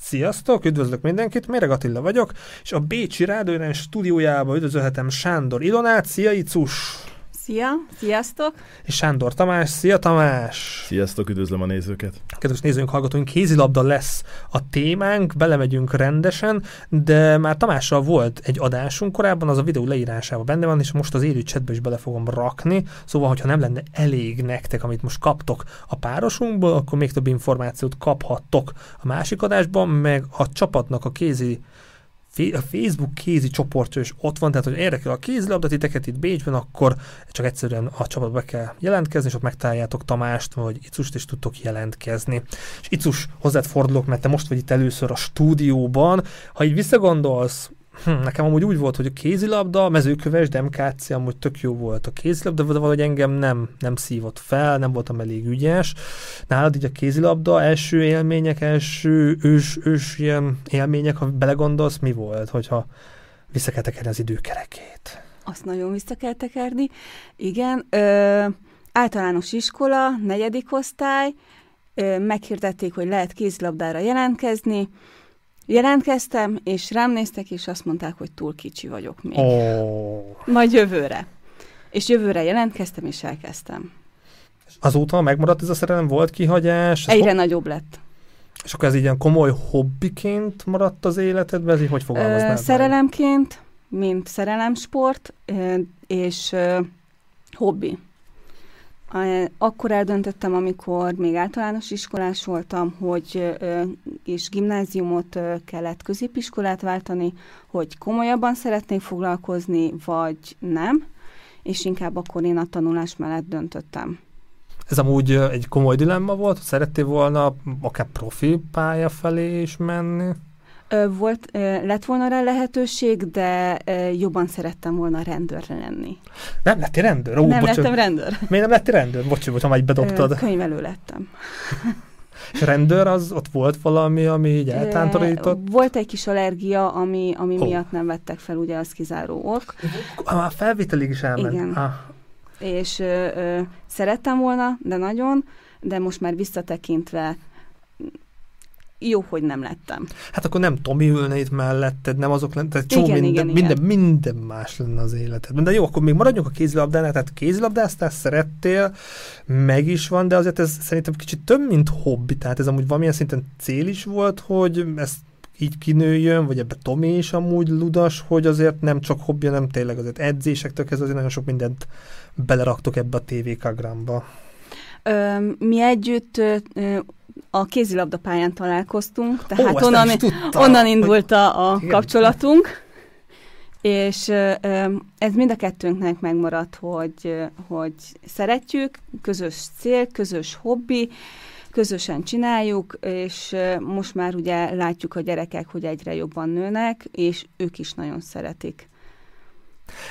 Sziasztok, üdvözlök mindenkit, Mereg Attila vagyok, és a Bécsi Rádióirány stúdiójába üdvözölhetem Sándor Ilonát. Szia, Icus! Szia, sziasztok! És Sándor Tamás, szia Tamás! Sziasztok, üdvözlöm a nézőket! Kedves nézőink, hallgatóink, kézilabda lesz a témánk, belemegyünk rendesen, de már Tamással volt egy adásunk korábban, az a videó leírásában benne van, és most az élő chatbe is bele fogom rakni, szóval, hogyha nem lenne elég nektek, amit most kaptok a párosunkból, akkor még több információt kaphattok a másik adásban, meg a csapatnak a Facebook kézi csoportja is ott van, tehát hogy érdekel a kézilabda titeket itt Bécsben, akkor csak egyszerűen a csapatba kell jelentkezni, és ott megtaláljátok Tamást, vagy Icust, és tudtok jelentkezni. És Icus, hozzád fordulok, mert te most vagy itt először a stúdióban. Ha így visszagondolsz, nekem amúgy úgy volt, hogy a kézilabda, a mezőköves, de MKC amúgy tök jó volt a kézilabda, de valahogy engem nem szívott fel, nem voltam elég ügyes. Nálad így a kézilabda, első élmények, első ős ilyen élmények, ha belegondolsz, mi volt, hogyha vissza kell tekerni az időkerekét? Azt nagyon vissza kell tekerni. Igen, általános iskola, 4. osztály, meghirdették, hogy lehet kézilabdára jelentkezni. Jelentkeztem, és rám néztek, és azt mondták, hogy túl kicsi vagyok még. Oh. Majd jövőre. És jövőre jelentkeztem, és elkezdtem. Azóta megmaradt ez a szerelem, volt kihagyás? Egyre nagyobb lett. És akkor ez így ilyen komoly hobbiként maradt az életedben? Ez így hogy fogalmaznád? Szerelemként, mint szerelemsport, és hobbi. Akkor eldöntöttem, amikor még általános iskolás voltam, hogy és gimnáziumot kellett középiskolát váltani, hogy komolyabban szeretnék foglalkozni, vagy nem, és inkább akkor én a tanulás mellett döntöttem. Ez amúgy egy komoly dilemma volt, hogy szerettél volna akár profi pálya felé is menni? Lett volna rá lehetőség, de jobban szerettem volna rendőr lenni. Nem lettél rendőr? Nem lettem rendőr. Miért nem lettél rendőr? Bocsánat, ha már így bedobtad. Könyvelő lettem. És rendőr, az ott volt valami, ami így eltántorított? Volt egy kis allergia, ami miatt nem vettek fel, ugye az kizáró ok. A felvételig is elment. Igen. Ah. És szerettem volna, de nagyon, de most már visszatekintve jó, hogy nem lettem. Hát akkor nem Tomi ülne itt melletted, nem azok lenne, tehát csó minden más lenne az életedben. De jó, akkor még maradjunk a kézilabdánál, tehát kézilabdáztál, szerettél, meg is van, de azért ez szerintem kicsit több, mint hobbi, tehát ez amúgy valamilyen szinten cél is volt, hogy ezt így kinőjön, vagy ebbe Tomi is amúgy ludas, hogy azért nem csak hobbi, hanem tényleg azért edzésektől kezdve azért nagyon sok mindent beleraktok ebbe a TV Kagramba. Mi együtt a kézilabdapályán találkoztunk, tehát onnan indult a kapcsolatunk, és ez mind a kettőnknek megmaradt, hogy szeretjük, közös cél, közös hobbi, közösen csináljuk, és most már ugye látjuk a gyerekek, hogy egyre jobban nőnek, és ők is nagyon szeretik.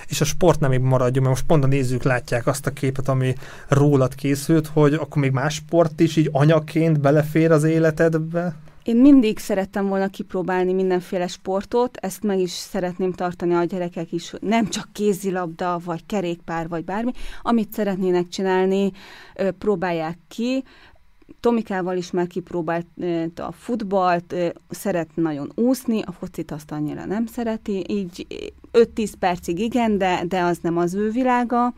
És a sportnál még maradjon, mert most pont a nézők látják azt a képet, ami rólad készült, hogy akkor még más sport is így anyaként belefér az életedbe? Én mindig szerettem volna kipróbálni mindenféle sportot, ezt meg is szeretném tartani a gyerekek is, nem csak kézilabda, vagy kerékpár, vagy bármi, amit szeretnének csinálni, próbálják ki. Tomikával is már kipróbálta a futballt, szeret nagyon úszni, a focit azt annyira nem szereti, így 5-10 percig igen, de az nem az ő világa.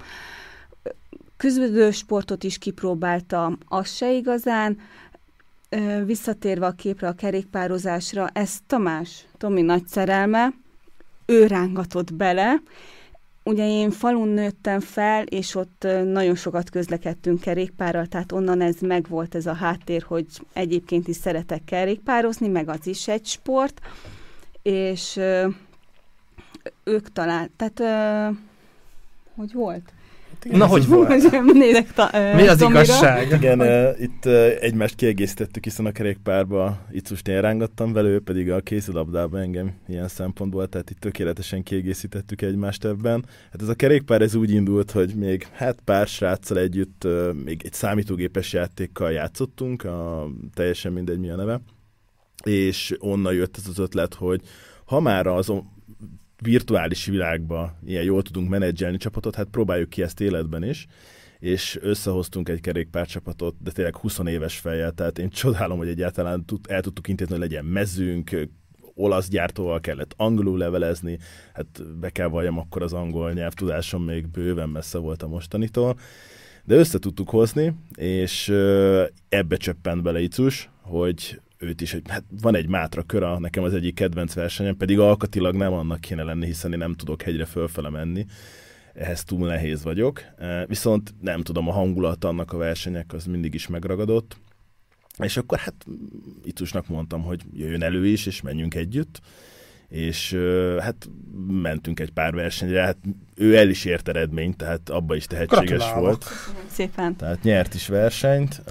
Küzdő sportot is kipróbáltam, az se igazán. Visszatérve a képre, a kerékpározásra, ez Tamás, Tomi nagy szerelme, ő rángatott bele. Ugye én falun nőttem fel, és ott nagyon sokat közlekedtünk kerékpárral, tehát onnan ez megvolt ez a háttér, hogy egyébként is szeretek kerékpározni, meg az is egy sport, és ők talán, tehát hogy volt? Na, hogy volt? Mi az igazság? Igen, itt egymást kiegészítettük, hiszen a kerékpárba Icust én rángattam vele, ő pedig a kézilabdába engem ilyen szempontból, tehát itt tökéletesen kiegészítettük egymást ebben. Hát ez a kerékpár ez úgy indult, hogy még pár sráccal együtt még egy számítógépes játékkal játszottunk, teljesen mindegy mi a neve, és onnan jött ez az ötlet, hogy ha már azon virtuális világba ilyen jól tudunk menedzselni csapatot, hát próbáljuk ki ezt életben is, és összehoztunk egy kerékpárcsapatot, de tényleg 20 éves fejjel, tehát én csodálom, hogy egyáltalán el tudtuk intézni, hogy legyen mezünk, olasz gyártóval kellett angolul levelezni, hát be kell valljam, akkor az angol nyelvtudásom még bőven messze volt a mostanitól, de össze tudtuk hozni, és ebbe csöppent bele Icus, hogy őt is, hogy hát van egy Mátra köra, nekem az egyik kedvenc versenyem, pedig alkatilag nem annak kéne lenni, hiszen én nem tudok hegyre fölfele menni, ehhez túl nehéz vagyok, viszont nem tudom, a hangulat annak a versenyek az mindig is megragadott, és akkor hát Icusnak mondtam, hogy jöjjön elő is, és menjünk együtt, és hát mentünk egy pár versenyre, hát ő el is ért eredményt, tehát abba is tehetséges volt. Szépen. Tehát nyert is versenyt,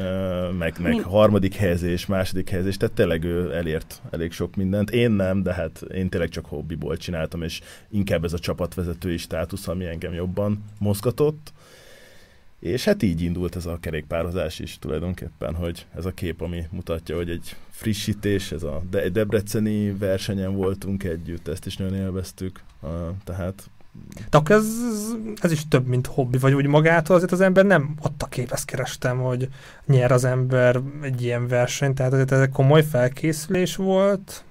meg harmadik helyezés, második helyezés, tehát tényleg ő elért elég sok mindent. Én nem, de hát én tényleg csak hobbiból csináltam, és inkább ez a csapatvezetői státusz, ami engem jobban mozgatott. És hát így indult ez a kerékpározás is tulajdonképpen, hogy ez a kép, ami mutatja, hogy egy frissítés, ez a debreceni versenyen voltunk együtt, ezt is nagyon élveztük, tehát... De akkor ez is több, mint hobbi, vagy úgy magától azért az ember nem ott a kép, ezt kerestem, hogy nyer az ember egy ilyen versenyt, tehát azért ez egy komoly felkészülés volt...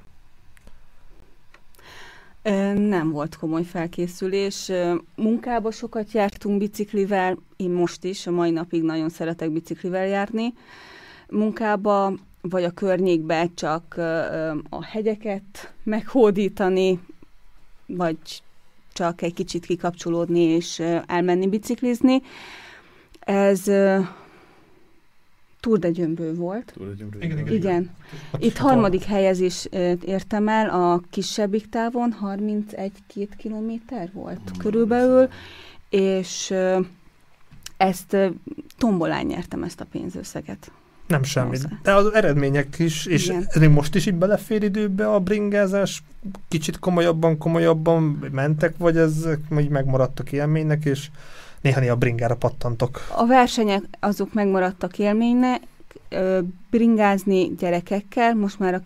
Nem volt komoly felkészülés. Munkába sokat jártunk biciklivel, én most is, a mai napig nagyon szeretek biciklivel járni. Munkába vagy a környékbe csak a hegyeket meghódítani, vagy csak egy kicsit kikapcsolódni és elmenni biciklizni. Ez Túrdegyömből volt. Igen. Itt harmadik helyezést értem el, a kisebbik távon 31-2 kilométer volt körülbelül, és ezt tombolán nyertem, ezt a pénzösszeget. Nem semmit. De az eredmények is, és ez most is így belefér időbe a bringázás? Kicsit komolyabban mentek, vagy ezek megmaradtak élménynek, és néha a bringára pattantok. A versenyek azok megmaradtak élménynek, bringázni gyerekekkel, most már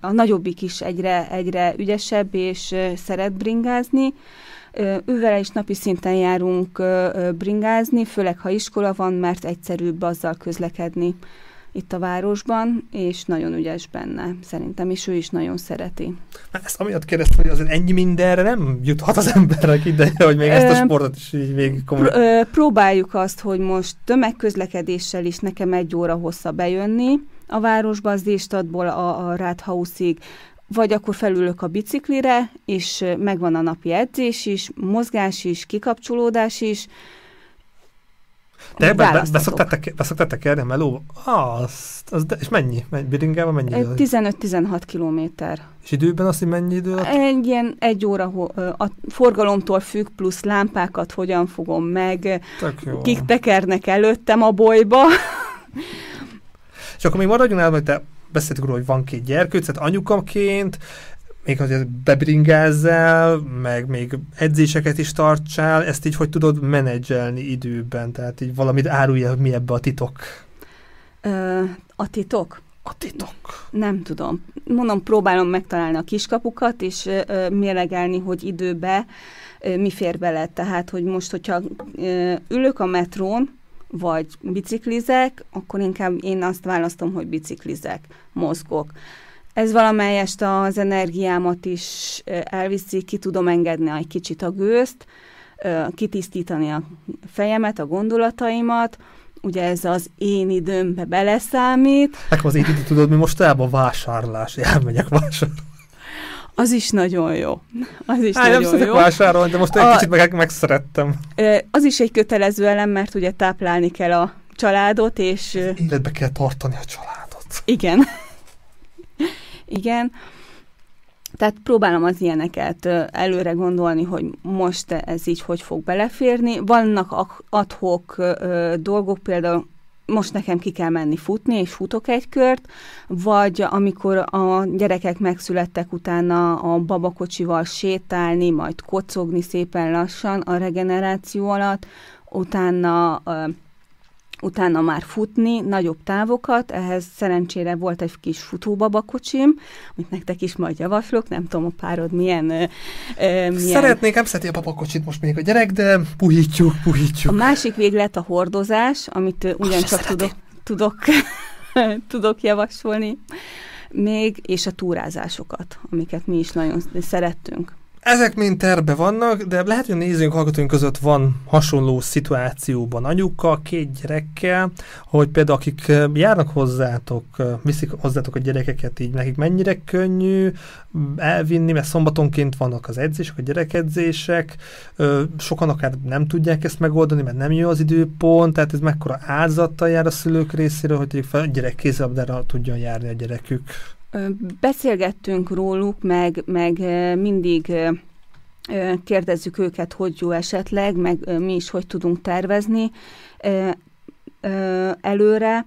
a nagyobbik is egyre ügyesebb, és szeret bringázni. Ővel is napi szinten járunk bringázni, főleg ha iskola van, mert egyszerűbb azzal közlekedni itt a városban, és nagyon ügyes benne. Szerintem is ő is nagyon szereti. Ezt amiatt kérdeztem, hogy azért ennyi mindenre nem juthat az embernek ideje, hogy még ezt a sportot is így végig próbáljuk azt, hogy most tömegközlekedéssel is nekem 1 óra hossza bejönni a városba, az Z-Stadtból a Rathausig, vagy akkor felülök a biciklire, és megvan a napi edzés is, mozgás is, kikapcsolódás is. De beszoktál tekerni a melóba? És mennyi? Biringában mennyi idő? 15-16 kilométer. És időben azt, hogy mennyi idő? Ilyen 1 óra a forgalomtól függ, plusz lámpákat hogyan fogom meg, kik tekernek előttem a bolyba. És akkor még maradjunk nálad, hogy te beszéltük róla, hogy van 2 gyerkőc, tehát anyukaként, még azért bebringázzál, meg még edzéseket is tartsál, ezt így hogy tudod menedzselni időben? Tehát így valamit árulja, hogy mi ebbe a titok? A titok? A titok. Nem tudom. Mondom, próbálom megtalálni a kiskapukat, és mérlegelni, hogy időbe mi fér bele. Tehát, hogy most, hogyha ülök a metrón, vagy biciklizek, akkor inkább én azt választom, hogy biciklizek, mozgok. Ez valamelyest az energiámat is elviszi, ki tudom engedni egy kicsit a gőzt, kitisztítani a fejemet, a gondolataimat, ugye ez az én időmbe beleszámít. Nekem az én időt tudod, mi mostában vásárlás, elmegyek vásárolni. Az is nagyon jó. Nem szeretek vásárolni, de most egy kicsit megszerettem. Az is egy kötelező elem, mert ugye táplálni kell a családot, és... Életbe kell tartani a családot. Igen. Igen, tehát próbálom az ilyeneket előre gondolni, hogy most ez így hogy fog beleférni. Vannak ad-hoc dolgok, például most nekem ki kell menni futni, és futok egy kört, vagy amikor a gyerekek megszülettek, utána a babakocsival sétálni, majd kocogni szépen lassan a regeneráció alatt, utána utána már futni, nagyobb távokat, ehhez szerencsére volt egy kis futóbabakocsim, amit nektek is majd javaslok, nem tudom, a párod milyen... Szeretnék, nem szereti a babakocsit most még a gyerek, de puhítjuk. A másik véglet a hordozás, amit ugyancsak tudok javasolni még, és a túrázásokat, amiket mi is nagyon szerettünk. Ezek mind terve vannak, de lehet, hogy a nézőink, hallgatóink között van hasonló szituációban anyukkal, két gyerekkel, hogy például akik járnak hozzátok, viszik hozzátok a gyerekeket, így nekik mennyire könnyű elvinni, mert szombatonként vannak az edzések, a gyerekedzések, sokan akár nem tudják ezt megoldani, mert nem jó az időpont, tehát ez mekkora áldozattal jár a szülők részéről, hogy a gyerek kézilabdára tudjon járni a gyerekük. Beszélgettünk róluk, meg mindig kérdezzük őket, hogy jó esetleg, meg mi is hogy tudunk tervezni előre.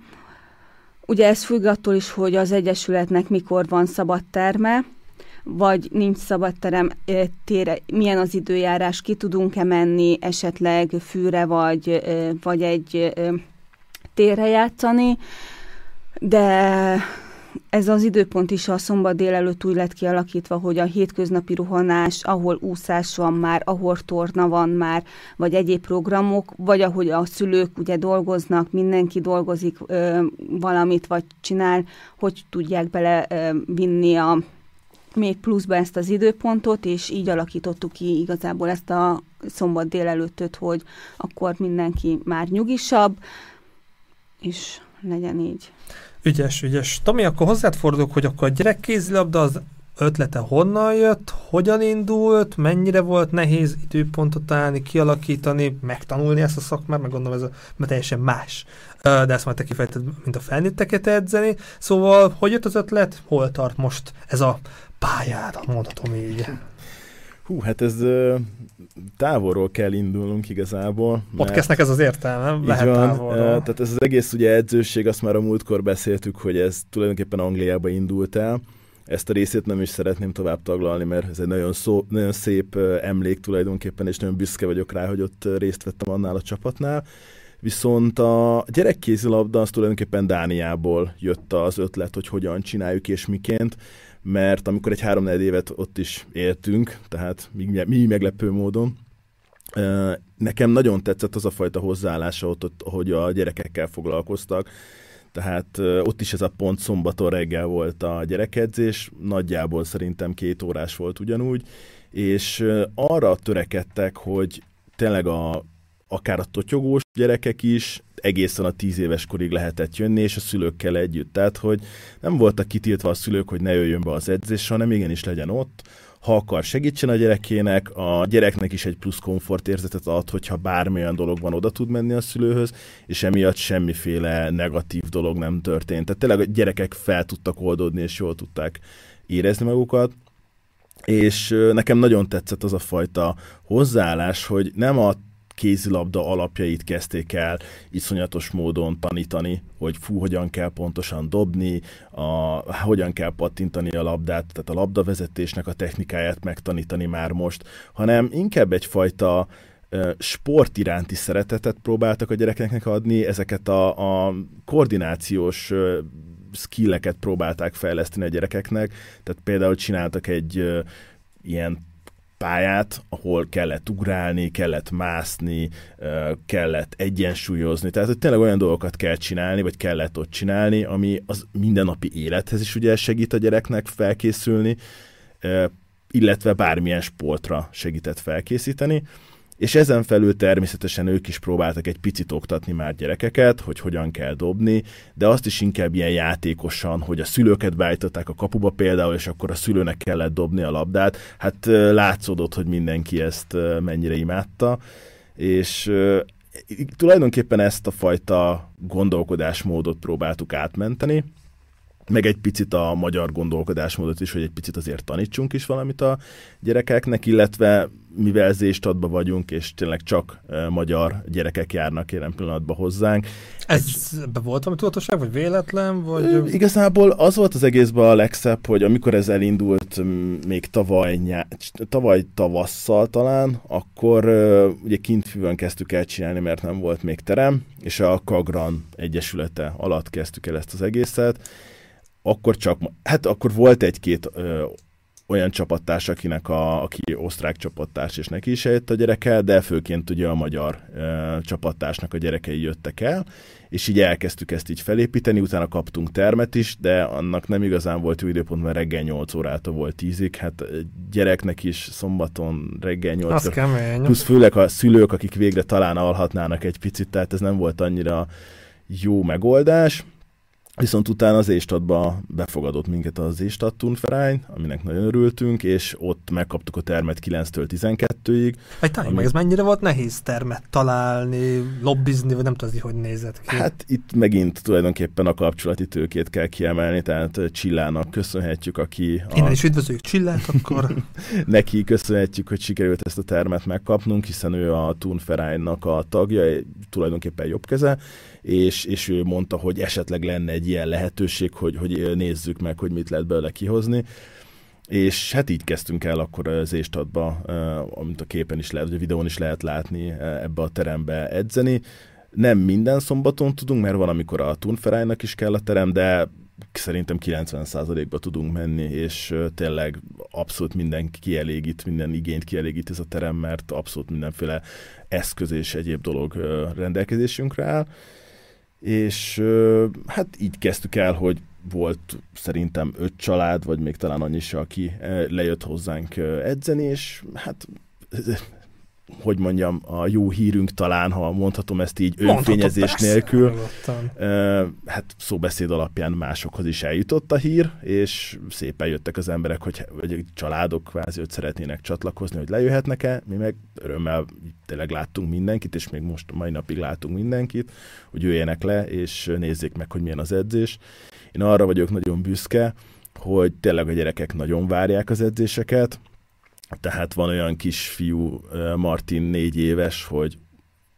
Ugye ez függ attól is, hogy az Egyesületnek mikor van szabad terme, vagy nincs szabad terem tére, milyen az időjárás, ki tudunk-e menni esetleg fűre, vagy egy térre játszani, de... Ez az időpont is a szombat délelőtt úgy lett kialakítva, hogy a hétköznapi rohanás, ahol úszás van már, ahol torna van már, vagy egyéb programok, vagy ahogy a szülők ugye dolgoznak, mindenki dolgozik valamit, vagy csinál, hogy tudják belevinni a még pluszba ezt az időpontot, és így alakítottuk ki igazából ezt a szombat délelőttöt, hogy akkor mindenki már nyugisabb, és legyen így. Ügyes. Tomi, akkor hozzád fordulok, hogy akkor a gyerekkézilabda az ötlete honnan jött, hogyan indult, mennyire volt nehéz időpontot állni, kialakítani, megtanulni ezt a szakmát, meg gondolom ez a, teljesen más. De ezt már te kifejted, mint a felnőtteket edzeni. Szóval, hogy jött az ötlet, hol tart most ez a pályád, mondhatom így. Hú, hát ez távolról kell indulnunk igazából. Podcastnek ez az értelme, lehet távolról. Tehát ez az egész ugye edzőség, azt már a múltkor beszéltük, hogy ez tulajdonképpen Angliába indult el. Ezt a részét nem is szeretném tovább taglalni, mert ez egy nagyon szép emlék tulajdonképpen, és nagyon büszke vagyok rá, hogy ott részt vettem annál a csapatnál. Viszont a gyerekkézilabda az tulajdonképpen Dániából jött az ötlet, hogy hogyan csináljuk és miként, mert amikor egy 3-4 évet ott is éltünk, tehát mi meglepő módon, nekem nagyon tetszett az a fajta hozzáállása ott, hogy a gyerekekkel foglalkoztak, tehát ott is ez a pont szombaton reggel volt a gyerekedzés, nagyjából szerintem 2 órás volt ugyanúgy, és arra törekedtek, hogy tényleg akár a totyogós gyerekek is, egészen a 10 éves korig lehetett jönni, és a szülőkkel együtt. Tehát, hogy nem voltak kitiltva a szülők, hogy ne jöjjön be az edzésre, hanem igenis legyen ott. Ha akar, segítsen a gyerekének, a gyereknek is egy plusz komfortérzetet ad, hogyha bármilyen dologban oda tud menni a szülőhöz, és emiatt semmiféle negatív dolog nem történt. Tehát tényleg a gyerekek fel tudtak oldódni, és jól tudták érezni magukat. És nekem nagyon tetszett az a fajta hozzáállás, hogy nem a kézilabda alapjait kezdték el iszonyatos módon tanítani, hogy hogyan kell pontosan dobni, hogyan kell pattintani a labdát, tehát a labdavezetésnek a technikáját megtanítani már most, hanem inkább egyfajta sport iránti szeretetet próbáltak a gyerekeknek adni, ezeket a koordinációs skilleket próbálták fejleszteni a gyerekeknek, tehát például csináltak egy ilyen pályát, ahol kellett ugrálni, kellett mászni, kellett egyensúlyozni, tehát hogy tényleg olyan dolgokat kell csinálni, vagy kellett ott csinálni, ami az mindennapi élethez is ugye segít a gyereknek felkészülni, illetve bármilyen sportra segített felkészíteni, és ezen felül természetesen ők is próbáltak egy picit oktatni már gyerekeket, hogy hogyan kell dobni, de azt is inkább ilyen játékosan, hogy a szülőket beállították a kapuba például, és akkor a szülőnek kellett dobni a labdát. Hát látszódott, hogy mindenki ezt mennyire imádta, és tulajdonképpen ezt a fajta gondolkodásmódot próbáltuk átmenteni, meg egy picit a magyar gondolkodásmódot is, hogy egy picit azért tanítsunk is valamit a gyerekeknek, illetve mivel Z-Stadtban vagyunk, és tényleg csak magyar gyerekek járnak jelen pillanatban hozzánk. Ezben volt valami tudatosság, vagy véletlen? Vagy... Igazából az volt az egészben a legszebb, hogy amikor ez elindult még tavaly tavasszal talán, akkor ugye kintfűvön kezdtük el csinálni, mert nem volt még terem, és a Kagran Egyesülete alatt kezdtük el ezt az egészet. Akkor csak, hát akkor volt egy-két olyan csapattárs, akinek aki osztrák csapattárs, és neki is eljött a gyereke, de főként ugye a magyar csapattársnak a gyerekei jöttek el, és így elkezdtük ezt így felépíteni, utána kaptunk termet is, de annak nem igazán volt jó időpont, mert reggel 8 órától volt 10-ig, hát gyereknek is szombaton reggel 8-ig, plusz főleg a szülők, akik végre talán alhatnának egy picit, tehát ez nem volt annyira jó megoldás. Viszont utána az Z-Stadtba befogadott minket az Z-Stadt Turnverein, aminek nagyon örültünk, és ott megkaptuk a termet 9-től 12-ig. Vagy talán meg ez mennyire volt nehéz termet találni, lobbizni, vagy nem tudod, hogy nézett ki? Hát itt megint tulajdonképpen a kapcsolati tőkét kell kiemelni, tehát Csillának köszönhetjük, aki... Innen is üdvözöljük Csillát, akkor... Neki köszönhetjük, hogy sikerült ezt a termet megkapnunk, hiszen ő a Turnvereinnak a tagja, tulajdonképpen jobb keze, és ő mondta, hogy esetleg lenne egy ilyen lehetőség, hogy nézzük meg, hogy mit lehet belőle kihozni. És hát így kezdtünk el akkor az Z-Stadtba, amit a képen is lehet, vagy a videón is lehet látni, ebbe a terembe edzeni. Nem minden szombaton tudunk, mert van, amikor a Turnvereinnak is kell a terem, de szerintem 90%-ba tudunk menni, és tényleg abszolút minden igényt kielégít ez a terem, mert abszolút mindenféle eszköz és egyéb dolog rendelkezésünkre áll. És hát így kezdtük el, hogy volt szerintem 5 család, vagy még talán annyi se, aki lejött hozzánk edzeni, és hát, hogy mondjam, a jó hírünk talán, ha mondhatom ezt így önfényezés nélkül, hát szóbeszéd alapján másokhoz is eljutott a hír, és szépen jöttek az emberek, hogy családok kvázi, hogy szeretnének csatlakozni, hogy lejöhetnek-e, mi meg örömmel tényleg láttunk mindenkit, és még most mai napig látunk mindenkit, hogy jöjjenek le, és nézzék meg, hogy milyen az edzés. Én arra vagyok nagyon büszke, hogy tényleg a gyerekek nagyon várják az edzéseket, tehát van olyan kisfiú, Martin 4 éves, hogy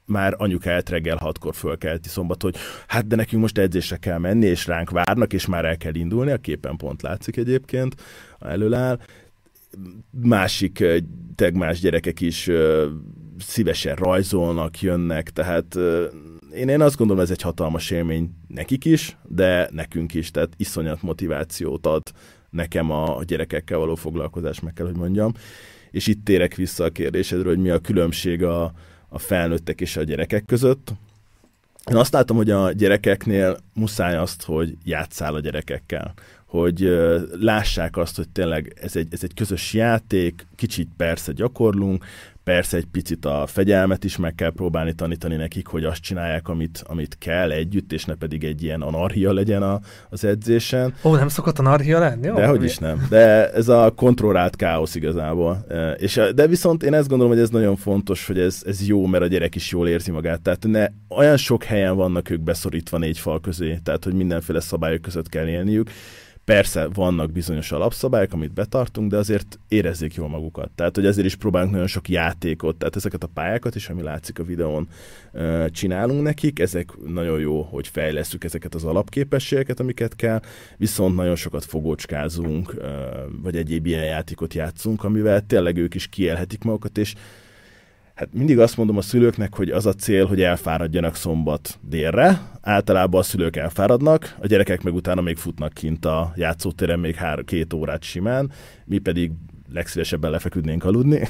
már anyukáját reggel 6-kor fölkelti szombat, hogy hát de nekünk most edzésre kell menni, és ránk várnak, és már el kell indulni, a képen pont látszik egyébként, elől áll. Másik, más gyerekek is szívesen rajzolnak, jönnek, tehát én azt gondolom, ez egy hatalmas élmény nekik is, de nekünk is, tehát iszonyat motivációt ad nekem a gyerekekkel való foglalkozás, meg kell, hogy mondjam. És itt térek vissza a kérdésedről, hogy mi a különbség a felnőttek és a gyerekek között. Én azt látom, hogy a gyerekeknél muszáj azt, hogy játsszál a gyerekekkel. Hogy lássák azt, hogy tényleg ez egy közös játék, kicsit persze gyakorlunk, persze egy picit a fegyelmet is meg kell próbálni tanítani nekik, hogy azt csinálják, amit kell együtt, és ne pedig egy ilyen anarchia legyen az edzésen. Ó, nem szokott anarchia lenni? De hogy is nem. De ez a kontrollált káosz igazából. De viszont én ezt gondolom, hogy ez nagyon fontos, hogy ez jó, mert a gyerek is jól érzi magát. Tehát olyan sok helyen vannak ők beszorítva 4 fal közé, tehát hogy mindenféle szabályok között kell élniük. Persze vannak bizonyos alapszabályok, amit betartunk, de azért érezzék jól magukat. Tehát, hogy ezért is próbálunk nagyon sok játékot, tehát ezeket a pályákat is, ami látszik a videón, csinálunk nekik. Ezek nagyon jó, hogy fejlesszük ezeket az alapképességeket, amiket kell, viszont nagyon sokat fogócskázunk, vagy egyéb ilyen játékot játszunk, amivel tényleg ők is kiélhetik magukat, és hát mindig azt mondom a szülőknek, hogy az a cél, hogy elfáradjanak szombat délre. Általában a szülők elfáradnak, a gyerekek meg utána még futnak kint a játszótéren még 2 órát simán, mi pedig legszívesebben lefeküdnénk aludni,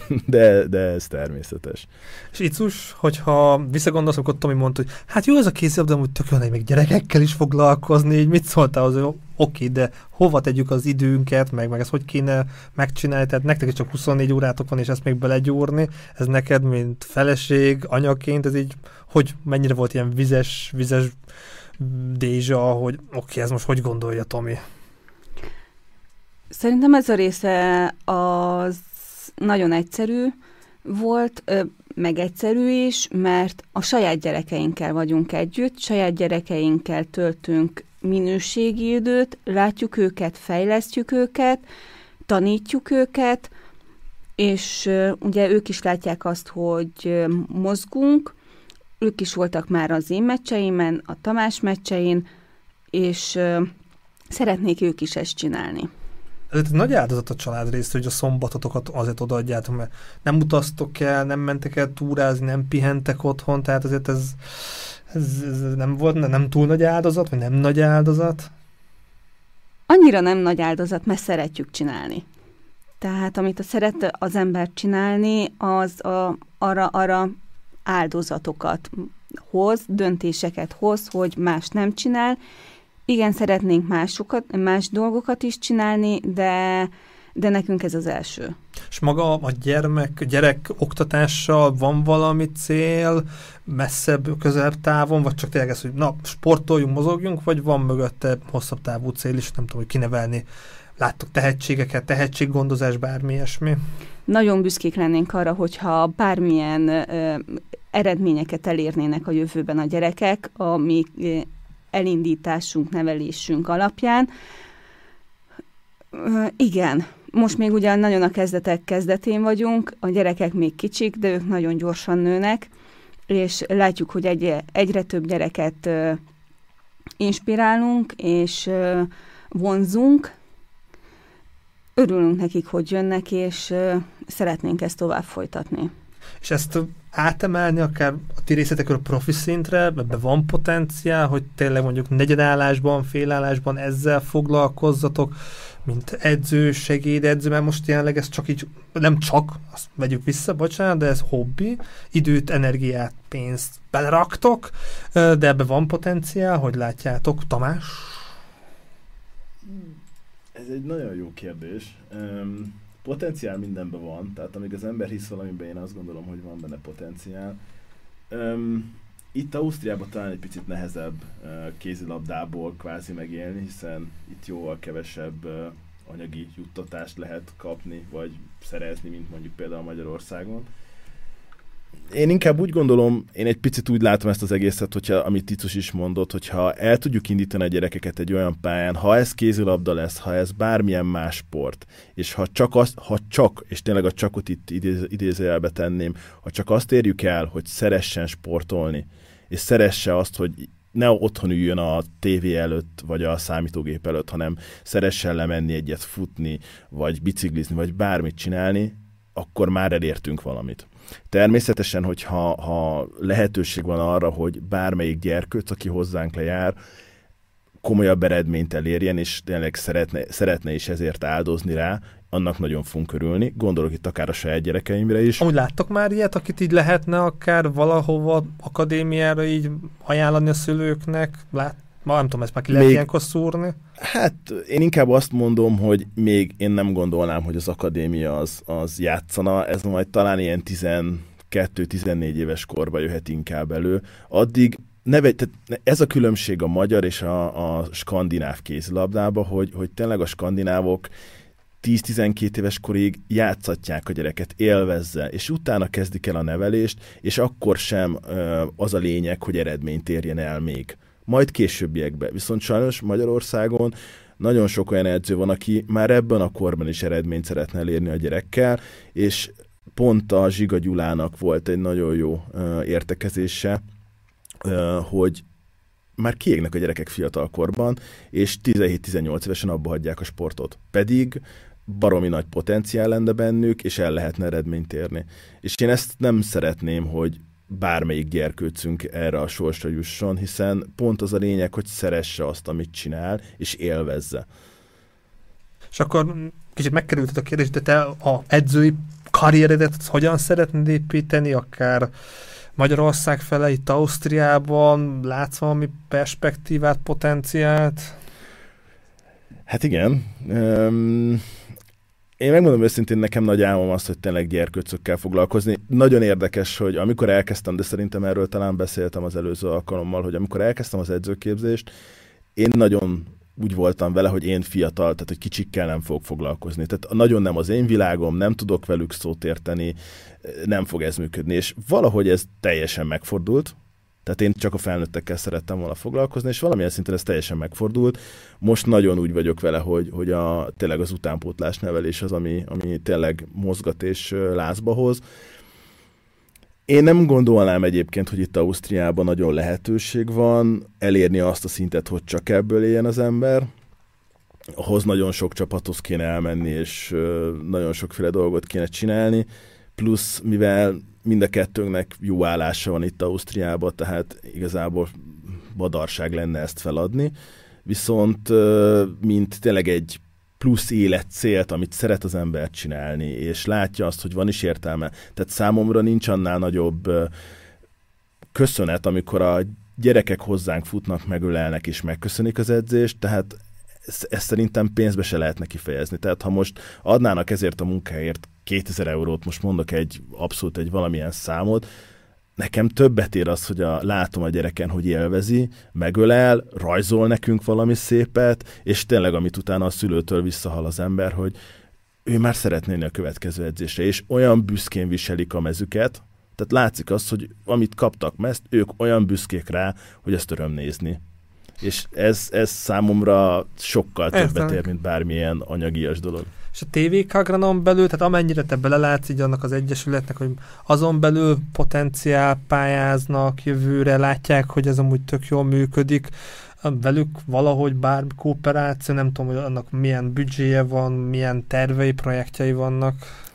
de ez természetes. És Icus, hogyha visszagondolsz, akkor Tomi mondta, hogy hát jó ez a kézilabda, de amúgy tök jön, hogy még gyerekekkel is foglalkozni, így mit szóltál az, hogy oké, de hova tegyük az időnket, meg ezt hogy kéne megcsinálni, tehát nektek is csak 24 órátok van, és ezt még belegyúrni, ez neked, mint feleség, anyaként, ez így, hogy mennyire volt ilyen vizes dézsa, hogy oké, ez most hogy gondolja Tomi? Szerintem ez a része az nagyon egyszerű volt, meg egyszerű is, mert a saját gyerekeinkkel vagyunk együtt, saját gyerekeinkkel töltünk minőségi időt, látjuk őket, fejlesztjük őket, tanítjuk őket, és ugye ők is látják azt, hogy mozgunk, ők is voltak már az én meccseimen, a Tamás meccsein, és szeretnék ők is ezt csinálni. Ez egy nagy áldozat a család része, hogy a szombatotokat azért odaadjátok, mert nem utaztok el, nem mentek el túrázni, nem pihentek otthon, tehát azért ez nem volt, nem túl nagy áldozat, vagy nem nagy áldozat? Annyira nem nagy áldozat, mert szeretjük csinálni. Tehát amit szeret az ember csinálni, az arra áldozatokat hoz, döntéseket hoz, hogy más nem csinál. Igen, szeretnénk más dolgokat is csinálni, de nekünk ez az első. És maga a gyerek oktatással van valami cél, messzebb, közelebb távon, vagy csak tényleg ez, hogy na, sportoljunk, mozogjunk, vagy van mögötte hosszabb távú cél is, nem tudom, hogy kinevelni. Láttok tehetségeket, tehetséggondozás, bármi ilyesmi? Nagyon büszkék lennénk arra, hogyha bármilyen eredményeket elérnének a jövőben a gyerekek, ami elindításunk, nevelésünk alapján. Igen, most még ugyan nagyon a kezdetek kezdetén vagyunk, a gyerekek még kicsik, de ők nagyon gyorsan nőnek, és látjuk, hogy egyre több gyereket inspirálunk, és vonzunk. Örülünk nekik, hogy jönnek, és szeretnénk ezt tovább folytatni. És ezt átemelni akár a ti részletekről a profi szintre, ebben van potenciál, hogy tényleg mondjuk negyedállásban, félállásban ezzel foglalkozzatok, mint edző, segédedző, mert most jelenleg ez csak így, nem csak, azt vegyük vissza, bocsánat, de ez hobbi, időt, energiát, pénzt beleraktok, de ebben van potenciál, hogy látjátok, Tamás? Ez egy nagyon jó kérdés. Potenciál mindenben van, tehát amíg az ember hisz valamiben, én azt gondolom, hogy van benne potenciál. Itt Ausztriában talán egy picit nehezebb kézilabdából kvázi megélni, hiszen itt jóval kevesebb anyagi juttatást lehet kapni, vagy szerezni, mint mondjuk például Magyarországon. Én inkább úgy gondolom, én egy picit úgy látom ezt az egészet, hogyha, amit Ticus is mondott, hogyha el tudjuk indítani a gyerekeket egy olyan pályán, ha ez kézilabda lesz, ha ez bármilyen más sport, és és tényleg a csakot itt idézőjelbe tenném, ha csak azt érjük el, hogy szeressen sportolni, és szeresse azt, hogy ne otthon üljön a tévé előtt, vagy a számítógép előtt, hanem szeressen lemenni egyet futni, vagy biciklizni, vagy bármit csinálni, akkor már elértünk valamit. Természetesen, hogyha lehetőség van arra, hogy bármelyik gyerkőc, aki hozzánk lejár, komolyabb eredményt elérjen, és tényleg szeretne is ezért áldozni rá, annak nagyon fogunk örülni. Gondolok itt akár a saját gyerekeimre is. Amúgy láttok már ilyet, akit így lehetne akár valahova akadémiára így ajánlani a szülőknek? Nem tudom, ezt már ki lehet ilyenkor szúrni? Hát én inkább azt mondom, hogy még én nem gondolnám, hogy az akadémia az játszana, ez majd talán ilyen 12-14 éves korba jöhet inkább elő. Addig ez a különbség a magyar és a skandináv kézilabdában, hogy tényleg a skandinávok 10-12 éves korig játszatják a gyereket, élvezze, és utána kezdik el a nevelést, és akkor sem az a lényeg, hogy eredményt érjen el még. Majd későbbiekben. Viszont sajnos Magyarországon nagyon sok olyan edző van, aki már ebben a korban is eredményt szeretne elérni a gyerekkel, és pont a Zsiga Gyulának volt egy nagyon jó értekezése, hogy már kiégnek a gyerekek fiatalkorban, és 17-18 évesen abba hagyják a sportot. Pedig baromi nagy potenciál lenne bennük, és el lehetne eredményt érni. És én ezt nem szeretném, hogy bármelyik gyerkőcünk erre a sorsra jusson, hiszen pont az a lényeg, hogy szeresse azt, amit csinál, és élvezze. És akkor kicsit megkerülted a kérdést, de te a edzői karrieredet hogyan szeretnéd építeni, akár Magyarország fele, itt Ausztriában, látsz valami perspektívát, potenciált? Hát igen. Én megmondom őszintén, nekem nagy álmom az, hogy tényleg gyerkőcökkel foglalkozni. Nagyon érdekes, hogy amikor elkezdtem, de szerintem erről talán beszéltem az előző alkalommal, hogy amikor elkezdtem az edzőképzést, én nagyon úgy voltam vele, hogy én fiatal, tehát hogy kicsikkel nem fogok foglalkozni. Tehát nagyon nem az én világom, nem tudok velük szót érteni, nem fog ez működni. És valahogy ez teljesen megfordult. Tehát én csak a felnőttekkel szerettem volna foglalkozni, és valamilyen szinten ez teljesen megfordult. Most nagyon úgy vagyok vele, hogy tényleg az utánpótlás nevelés az, ami tényleg mozgat és lázba hoz. Én nem gondolnám egyébként, hogy itt Ausztriában nagyon lehetőség van elérni azt a szintet, hogy csak ebből éljen az ember. Ahhoz nagyon sok csapathoz kéne elmenni, és nagyon sokféle dolgot kéne csinálni. Plusz, mivel mind a kettőnknek jó állása van itt Ausztriában, tehát igazából badarság lenne ezt feladni. Viszont mint tényleg egy plusz életcélt, amit szeret az ember csinálni, és látja azt, hogy van is értelme. Tehát számomra nincs annál nagyobb köszönet, amikor a gyerekek hozzánk futnak, megölelnek és megköszönik az edzést, tehát ezt szerintem pénzbe se lehetne kifejezni. Tehát ha most adnának ezért a munkáért 2000 eurót, most mondok abszolút egy valamilyen számot, nekem többet ér az, hogy látom a gyereken, hogy élvezi, megölel, rajzol nekünk valami szépet, és tényleg amit utána a szülőtől visszahal az ember, hogy ő már szeretné a következő edzésre, és olyan büszkén viselik a mezüket, tehát látszik az, hogy amit kaptak mezt, ők olyan büszkék rá, hogy ezt öröm nézni. És ez számomra sokkal többet ér, mint bármilyen anyagias dolog. És a TV Kagranon belül, tehát amennyire te belelátsz így annak az egyesületnek, hogy azon belül potenciál pályáznak jövőre, látják, hogy ez amúgy tök jól működik, velük valahogy bármi kooperáció, nem tudom, hogy annak milyen büdzséje van, milyen tervei, projektjei vannak.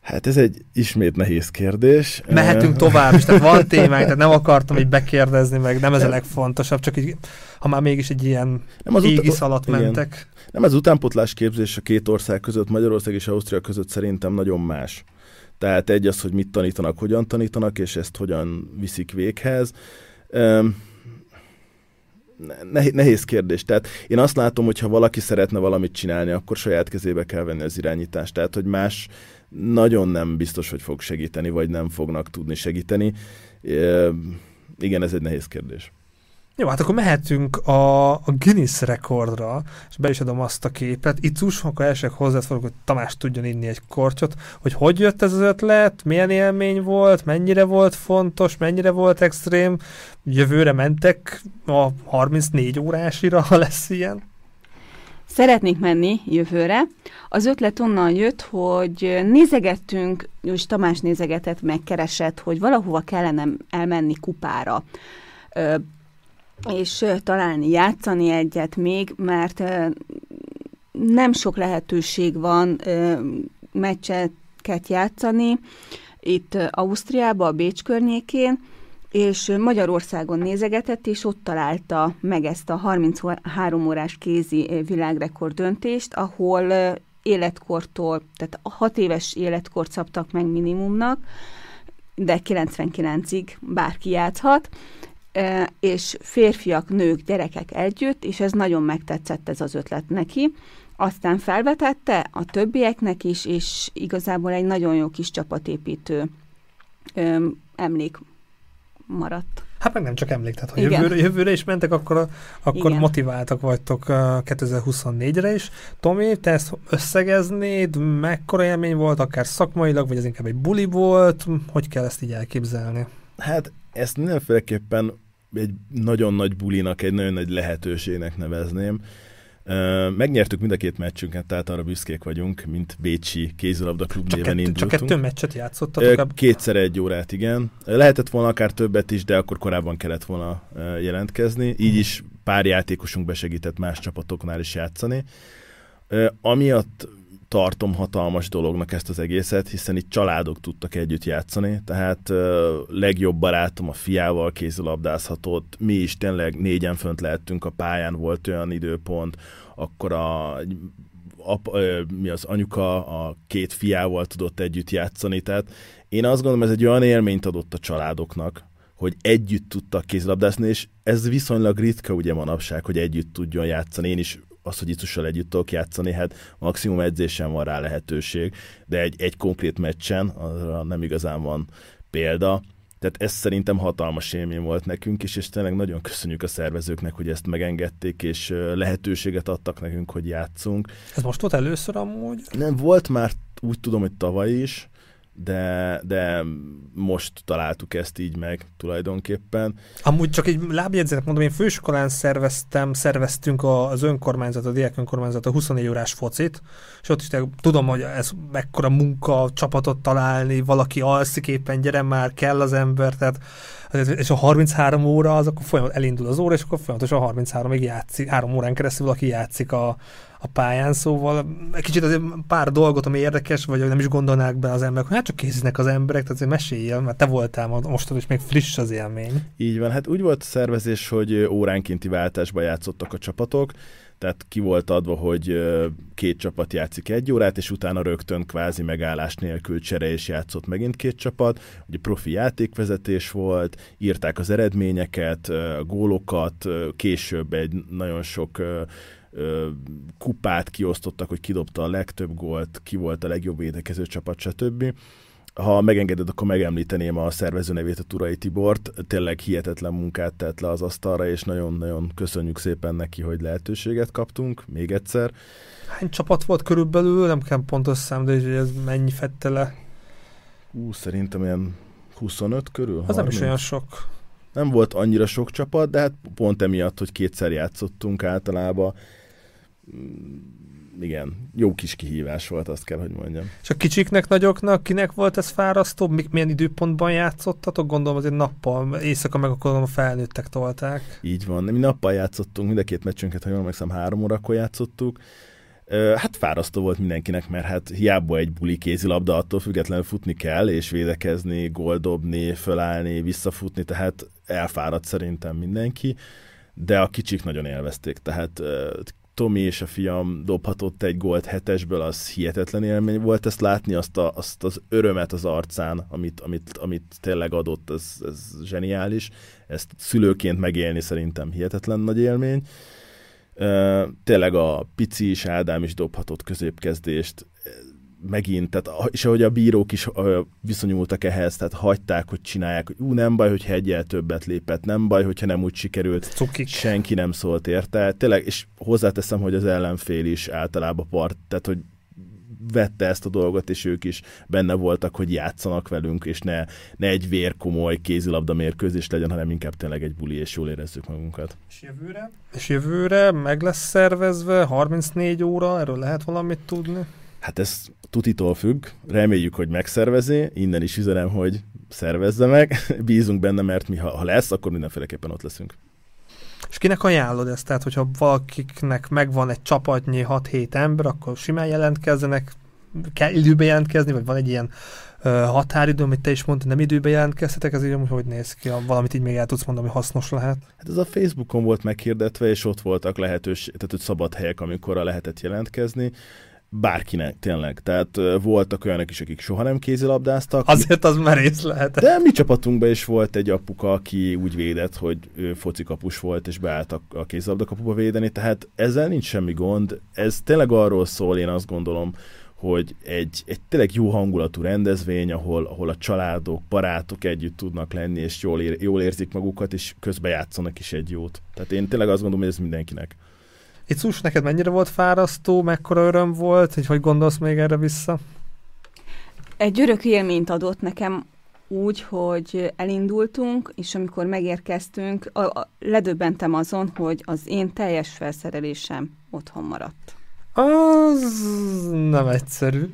Hát ez egy ismét nehéz kérdés. Mehetünk tovább is, tehát van témánk, tehát nem akartam így bekérdezni meg, nem ez a legfontosabb, csak így, ha már mégis egy ilyen égisz alatt mentek. Igen. Nem, az utánpótlás képzés a két ország között, Magyarország és Ausztria között szerintem nagyon más. Tehát egy az, hogy mit tanítanak, hogyan tanítanak, és ezt hogyan viszik véghez. Nehéz kérdés. Tehát én azt látom, hogy ha valaki szeretne valamit csinálni, akkor saját kezébe kell venni az irányítást. Tehát, hogy más nagyon nem biztos, hogy fog segíteni, vagy nem fognak tudni segíteni. Igen, ez egy nehéz kérdés. Jó, hát akkor mehetünk a Guinness rekordra, és be is adom azt a képet. Icus, akkor elsőleg hozzád fogok, hogy Tamás tudjon inni egy kortyot, hogy jött ez az ötlet, milyen élmény volt, mennyire volt fontos, mennyire volt extrém, jövőre mentek a 34 órásira, ha lesz ilyen? Szeretnék menni jövőre. Az ötlet onnan jött, hogy nézegettünk, és Tamás nézegetett, megkeresett, hogy valahova kellene elmenni kupára, és találni, játszani egyet még, mert nem sok lehetőség van meccseket játszani itt Ausztriában, a Bécs környékén, és Magyarországon nézegetett, és ott találta meg ezt a 33 órás kézi világrekord döntést, ahol életkortól, tehát 6 éves életkort szabtak meg minimumnak, de 99-ig bárki játszhat, és férfiak, nők, gyerekek együtt, és ez nagyon megtetszett ez az ötlet neki. Aztán felvetette a többieknek is, és igazából egy nagyon jó kis csapatépítő emlék maradt. Hát meg nem csak emlék, tehát ha jövőre is mentek, akkor motiváltak vagytok 2024-re is. Tomi, te ezt összegeznéd, mekkora élmény volt, akár szakmailag, vagy ez inkább egy buli volt, hogy kell ezt így elképzelni? Hát ezt mindenféleképpen egy nagyon nagy bulinak, egy nagyon nagy lehetőségnek nevezném. Megnyertük mind a két meccsünket, tehát arra büszkék vagyunk, mint bécsi kézilabda klub néven indultunk. Csak 2 meccset játszottatok? 2x1 órát, igen. Lehetett volna akár többet is, de akkor korábban kellett volna jelentkezni. Így is pár játékosunk besegített más csapatoknál is játszani. Amiatt tartom hatalmas dolognak ezt az egészet, hiszen itt családok tudtak együtt játszani, tehát legjobb barátom a fiával kézilabdázhatott, mi is tényleg 4-en fönt lehettünk a pályán, volt olyan időpont, akkor anyuka a 2 fiával tudott együtt játszani, tehát én azt gondolom, ez egy olyan élményt adott a családoknak, hogy együtt tudtak kézilabdázni, és ez viszonylag ritka ugye manapság, hogy együtt tudjon játszani, én is az, hogy Icussal együtt tudok játszani, hát maximum edzésen van rá lehetőség, de egy konkrét meccsen arra nem igazán van példa. Tehát ez szerintem hatalmas élmény volt nekünk is, és tényleg nagyon köszönjük a szervezőknek, hogy ezt megengedték, és lehetőséget adtak nekünk, hogy játszunk. Ez most volt először amúgy? Nem, volt már, úgy tudom, hogy tavaly is, de most találtuk ezt így meg tulajdonképpen. Amúgy csak egy lábjegyzetek mondom, én főiskolán szerveztünk az önkormányzat, a diák önkormányzat a 24 órás focit, és ott is tudom, hogy ez mekkora munka csapatot találni, valaki alszik éppen, gyere már, kell az ember, tehát és a 33 óra, az akkor folyamatosan elindul az óra, és akkor folyamatosan 33-ig játszik, 3 órán keresztül valaki játszik a pályán, szóval kicsit azért pár dolgot, ami érdekes, vagy nem is gondolnák be az emberek, hogy hát csak készítenek az emberek, tehát azért meséljél, mert te voltál mostan, és még friss az élmény. Így van, hát úgy volt a szervezés, hogy óránkénti váltásban játszottak a csapatok, tehát ki volt adva, hogy 2 csapat játszik 1 órát, és utána rögtön kvázi megállás nélkül csere és játszott megint 2 csapat. Ugye profi játékvezetés volt, írták az eredményeket, a gólokat, később egy nagyon sok kupát kiosztottak, hogy kidobta a legtöbb gólt, ki volt a legjobb védekező csapat, stb. Ha megengeded, akkor megemlíteném a szervező nevét, a Turai Tibort. Tényleg hihetetlen munkát tett le az asztalra, és nagyon-nagyon köszönjük szépen neki, hogy lehetőséget kaptunk, még egyszer. Hány csapat volt körülbelül? Nem kell pontos szám, de ez mennyi fette le? Szerintem ilyen 25 körül. Az 30. Nem is olyan sok. Nem volt annyira sok csapat, de hát pont emiatt, hogy 2-szer játszottunk általában. Igen, jó kis kihívás volt, azt kell, hogy mondjam. És a kicsiknek, nagyoknak, kinek volt ez fárasztóbb? Milyen időpontban játszottatok? Gondolom azért nappal, éjszaka meg akkor a felnőttek tolták. Így van, mi nappal játszottunk, mind a két meccsünket, ha jól emlékszem, 3 órakor játszottuk. Hát fárasztó volt mindenkinek, mert hát hiába egy buli kézilabda, attól függetlenül futni kell, és védekezni, góldobni, fölállni, visszafutni, tehát elfáradt szerintem mindenki, de a kicsik nagyon élvezték, tehát Tomi és a fiam dobhatott egy gólt 7-esből, az hihetetlen élmény volt ezt látni, azt az örömet az arcán, amit tényleg adott, ez zseniális. Ezt szülőként megélni szerintem hihetetlen nagy élmény. Tényleg a Pici és Ádám is dobhatott középkezdést megint, tehát, és ahogy a bírók is viszonyultak ehhez, tehát hagyták, hogy csinálják, hogy nem baj, hogyha egyel többet lépett, nem baj, hogyha nem úgy sikerült, Cukik. Senki nem szólt érte, tényleg, és hozzáteszem, hogy az ellenfél is általában tehát, hogy vette ezt a dolgot, és ők is benne voltak, hogy játszanak velünk, és ne egy vérkomoly kézilabda mérkőzés legyen, hanem inkább tényleg egy buli, és jól érezzük magunkat. És jövőre meg lesz szervezve 34 óra, erről lehet valamit tudni? Hát ez tutitól függ, reméljük, hogy megszervezi, innen is üzenem, hogy szervezze meg, bízunk benne, mert mi, ha lesz, akkor mindenféleképpen ott leszünk. És kinek ajánlod ezt? Tehát, hogyha valakiknek megvan egy csapatnyi 6-7 ember, akkor simán jelentkezzenek, kell időben jelentkezni, vagy van egy ilyen határidő, amit te is mondtad, nem időben jelentkeztetek, ez így hogy néz ki? Valamit így még el tudsz mondani, ami hasznos lehet? Hát ez a Facebookon volt meghirdetve, és ott voltak tehát szabad helyek, amikorra lehetett jelentkezni. Bárkinek tényleg. Tehát voltak olyanok is, akik soha nem kézilabdáztak. Azért az merész lehetett. De mi csapatunkban is volt egy apuka, aki úgy védett, hogy focikapus volt, és beállt a kézilabdakapuba védeni, tehát ezzel nincs semmi gond. Ez tényleg arról szól, én azt gondolom, hogy egy tényleg jó hangulatú rendezvény, ahol a családok, barátok együtt tudnak lenni, és jól érzik magukat, és közben játszanak is egy jót. Tehát én tényleg azt gondolom, hogy ez mindenkinek. Icus, neked mennyire volt fárasztó, mekkora öröm volt, hogy gondolsz még erre vissza? Egy örök élményt adott nekem úgy, hogy elindultunk, és amikor megérkeztünk, ledöbbentem azon, hogy az én teljes felszerelésem otthon maradt. Az nem egyszerű.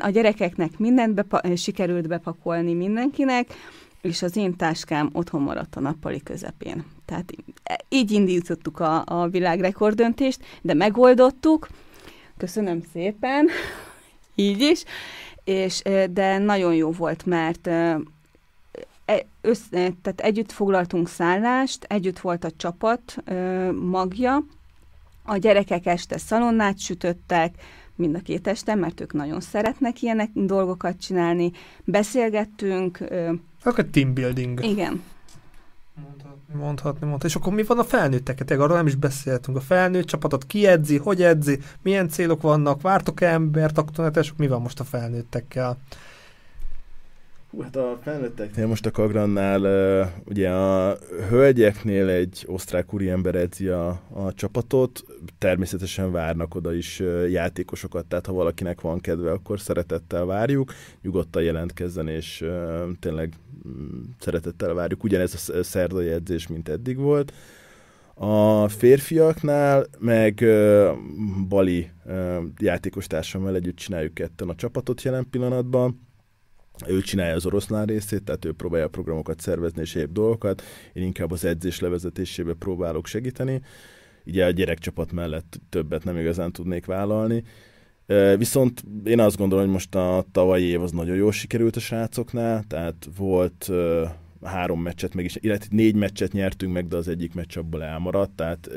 A gyerekeknek mindent sikerült bepakolni mindenkinek, és az én táskám otthon maradt a nappali közepén. Tehát így indítottuk a világrekorddöntést, de megoldottuk, köszönöm szépen, így is, de nagyon jó volt, mert tehát együtt foglaltunk szállást, együtt volt a csapat magja, a gyerekek este szalonnát sütöttek, mind a két este, mert ők nagyon szeretnek ilyen dolgokat csinálni, beszélgettünk. Akkor team building. Igen. Mondhatni. És akkor mi van a felnőtteket? Arról nem is beszéltünk. A felnőtt csapatot ki edzi, hogy edzi, milyen célok vannak, vártok-e embert, aktonatások, mi van most a felnőttekkel? Hát a felnőtteknél most a Kagrannál, ugye a hölgyeknél egy osztrák úriember edzi a csapatot, természetesen várnak oda is játékosokat, tehát ha valakinek van kedve, akkor szeretettel várjuk, nyugodtan jelentkezzen, és tényleg szeretettel várjuk. Ugyanez a szerdai edzés, mint eddig volt. A férfiaknál meg Bali játékostársammal együtt csináljuk ketten a csapatot jelen pillanatban. Ő csinálja az oroszlán részét, tehát ő próbálja a programokat szervezni és egyéb dolgokat. Én inkább az edzés levezetésébe próbálok segíteni. Ugye a gyerekcsapat mellett többet nem igazán tudnék vállalni. Viszont én azt gondolom, hogy most a tavalyi év az nagyon jól sikerült a srácoknál, tehát volt 3 meccset meg is, illetve 4 meccset nyertünk meg, de az egyik meccs abból elmaradt, tehát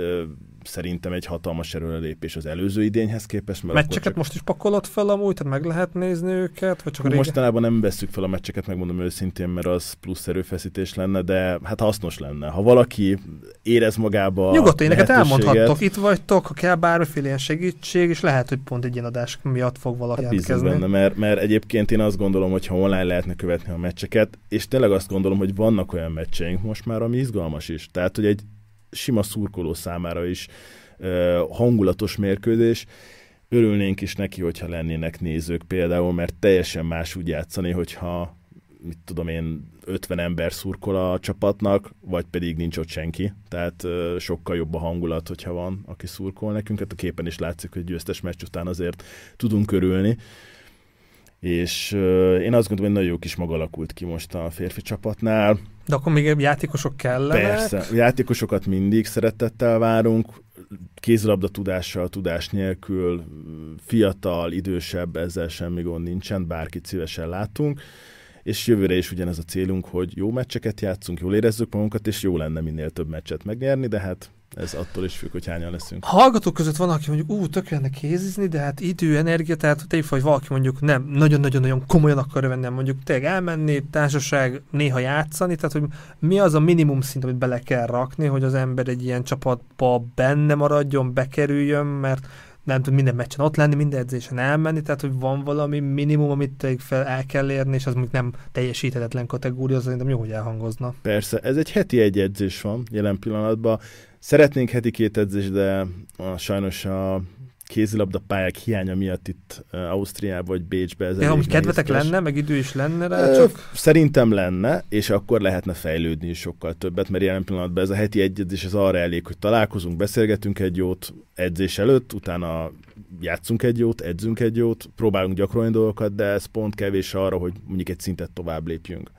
szerintem egy hatalmas előrelépés az előző idényhez képest. Mert meccseket csak... most is pakolod fel amúgy, tehát meg lehet nézni őket? Vagy csak mostanában nem veszük fel a meccseket, megmondom őszintén, mert az plusz erőfeszítés lenne, de hát hasznos lenne. Ha valaki érez magába nyugodtan, neked elmondhattok, itt vagytok, ha kell bármiféle ilyen segítség, és lehet, hogy pont egy ilyen adás miatt fog valaki jelentkezni. Hát mert egyébként én azt gondolom, hogy ha online lehetne követni a meccseket, és tényleg azt gondolom, hogy vannak olyan meccseink most már, ami izgalmas is. Tehát, hogy egy sima szurkoló számára is hangulatos mérkőzés. Örülnénk is neki, hogyha lennének nézők például, mert teljesen más úgy játszani, hogyha, mit tudom én, 50 ember szurkol a csapatnak, vagy pedig nincs ott senki. Tehát sokkal jobb a hangulat, hogyha van, aki szurkol nekünk. Hát a képen is látszik, hogy győztes meccs után azért tudunk örülni. És én azt gondolom, hogy nagyon jó kis maga alakult ki most a férfi csapatnál. De akkor még játékosok kellenek? Persze, játékosokat mindig szeretettel várunk, kézilabda tudással, tudás nélkül, fiatal, idősebb, ezzel semmi gond nincsen, bárkit szívesen látunk, és jövőre is ugyanez a célunk, hogy jó meccseket játszunk, jól érezzük magunkat, és jó lenne minél több meccset megnyerni, de hát ez attól is függ, hogy hányan leszünk. A hallgatók között van, aki mondjuk, tök lenne kézizni, de hát idő, energia, tehát tényleg, hogy valaki mondjuk nem, nagyon-nagyon komolyan akar venni, mondjuk tényleg elmenni, társaság, néha játszani, tehát hogy mi az a minimum szint, amit bele kell rakni, hogy az ember egy ilyen csapatba benne maradjon, bekerüljön, mert nem tud minden meccsen ott lenni, minden edzésen elmenni, tehát hogy van valami minimum, amit fel el kell érni, és az mondjuk nem teljesíthetetlen kategória, az szerintem jó, hogy elhangozna. Persze, ez egy heti egy edzés van jelen pillanatban. Szeretnénk heti 2 edzés, de sajnos a kézilabda pályák hiánya miatt itt Ausztriában vagy Bécsben ez elég nehézkes. De kedvetek lenne, meg idő is lenne rá? Csak... Szerintem lenne, és akkor lehetne fejlődni sokkal többet, mert jelen pillanatban ez a heti egy edzés az arra elég, hogy találkozunk, beszélgetünk egy jót edzés előtt, utána játszunk egy jót, edzünk egy jót, próbálunk gyakorolni dolgokat, de ez pont kevés arra, hogy mondjuk egy szintet tovább lépjünk.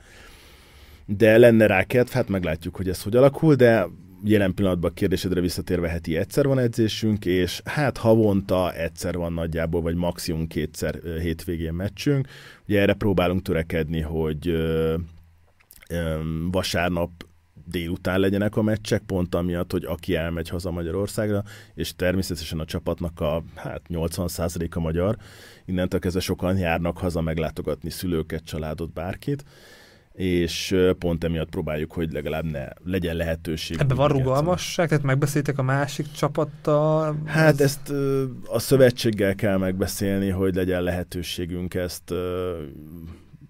De lenne rá kedv, hát meglátjuk, hogy ez hogy alakul, de jelen pillanatban a kérdésedre visszatérve heti egyszer van edzésünk, és hát havonta egyszer van nagyjából, vagy maximum 2-szer hétvégén meccsünk. Ugye erre próbálunk törekedni, hogy vasárnap délután legyenek a meccsek, pont amiatt, hogy aki elmegy haza Magyarországra, és természetesen a csapatnak a 80%-a magyar, innentől kezdve sokan járnak haza meglátogatni szülőket, családot, bárkit, és pont emiatt próbáljuk, hogy legalább ne legyen lehetőség. Ebben van rugalmasság? Tehát megbeszéltek a másik csapattal? Hát ezt a szövetséggel kell megbeszélni, hogy legyen lehetőségünk ezt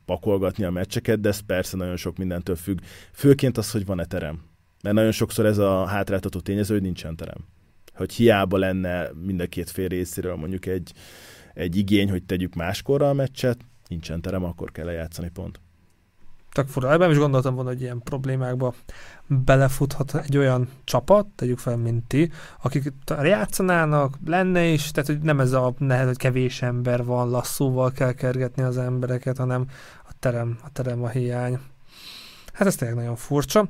pakolgatni a meccseket, de ez persze nagyon sok mindentől függ. Főként az, hogy van-e terem. Mert nagyon sokszor ez a hátráltató tényező, hogy nincsen terem. Hogy hiába lenne mind a két fél részéről mondjuk egy igény, hogy tegyük máskorra a meccset, nincsen terem, akkor kell lejátszani, pont. Tök fura. Ebben is gondoltam volna, hogy ilyen problémákba belefuthat egy olyan csapat, tegyük fel, mint ti, akik játszanának, lenne is, tehát hogy nem ez a nehez, hogy kevés ember van, lasszúval kell kergetni az embereket, hanem a terem a hiány. Hát ez tényleg nagyon furcsa.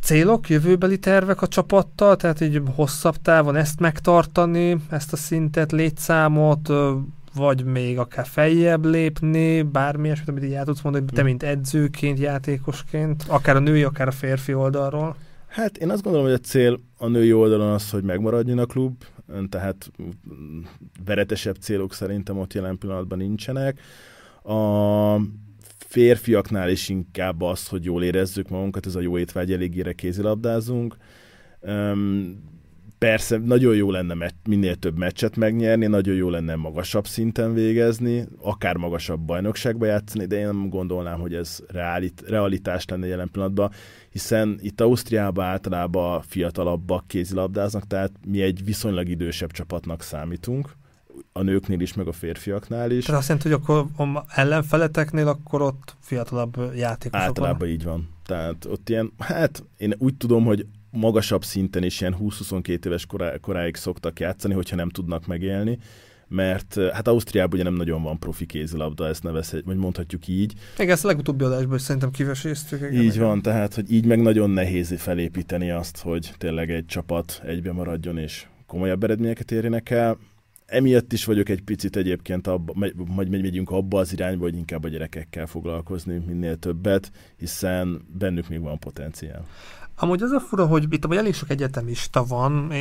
Célok, jövőbeli tervek a csapattal, tehát így hosszabb távon ezt megtartani, ezt a szintet, létszámot, vagy még akár feljebb lépni, bármi ilyesmit, amit így el tudsz mondani, te mint edzőként, játékosként, akár a női, akár a férfi oldalról? Hát én azt gondolom, hogy a cél a női oldalon az, hogy megmaradjon a klub, tehát veretesebb célok szerintem ott jelen pillanatban nincsenek. A férfiaknál is inkább az, hogy jól érezzük magunkat, ez a jó étvágy, elégére kézilabdázunk. Persze, nagyon jó lenne minél több meccset megnyerni, nagyon jó lenne magasabb szinten végezni, akár magasabb bajnokságba játszani, de én nem gondolnám, hogy ez realitás lenne jelen pillanatban, hiszen itt Ausztriában általában fiatalabbak kézilabdáznak, tehát mi egy viszonylag idősebb csapatnak számítunk, a nőknél is, meg a férfiaknál is. Tehát azt jelenti, hogy akkor ellenfeleteknél akkor ott fiatalabb játékosok általában van? Így van. Tehát ott ilyen, hát én úgy tudom, hogy magasabb szinten is ilyen 20-22 éves koráig szoktak játszani, hogyha nem tudnak megélni, mert hát Ausztriában ugye nem nagyon van profi kézilabda, ezt nevezhetjük, vagy mondhatjuk így. Igen, ezt a legutóbbi adásban is szerintem kiveséztük. Így van, tehát hogy így meg nagyon nehéz felépíteni azt, hogy tényleg egy csapat egybe maradjon és komolyabb eredményeket érjenek el. Emiatt is vagyok egy picit egyébként, majd megyünk abba az irányba, hogy inkább a gyerekekkel foglalkozni minél többet, hiszen bennük még van potenciál. Amúgy az a fura, hogy itt elég sok egyetemista van.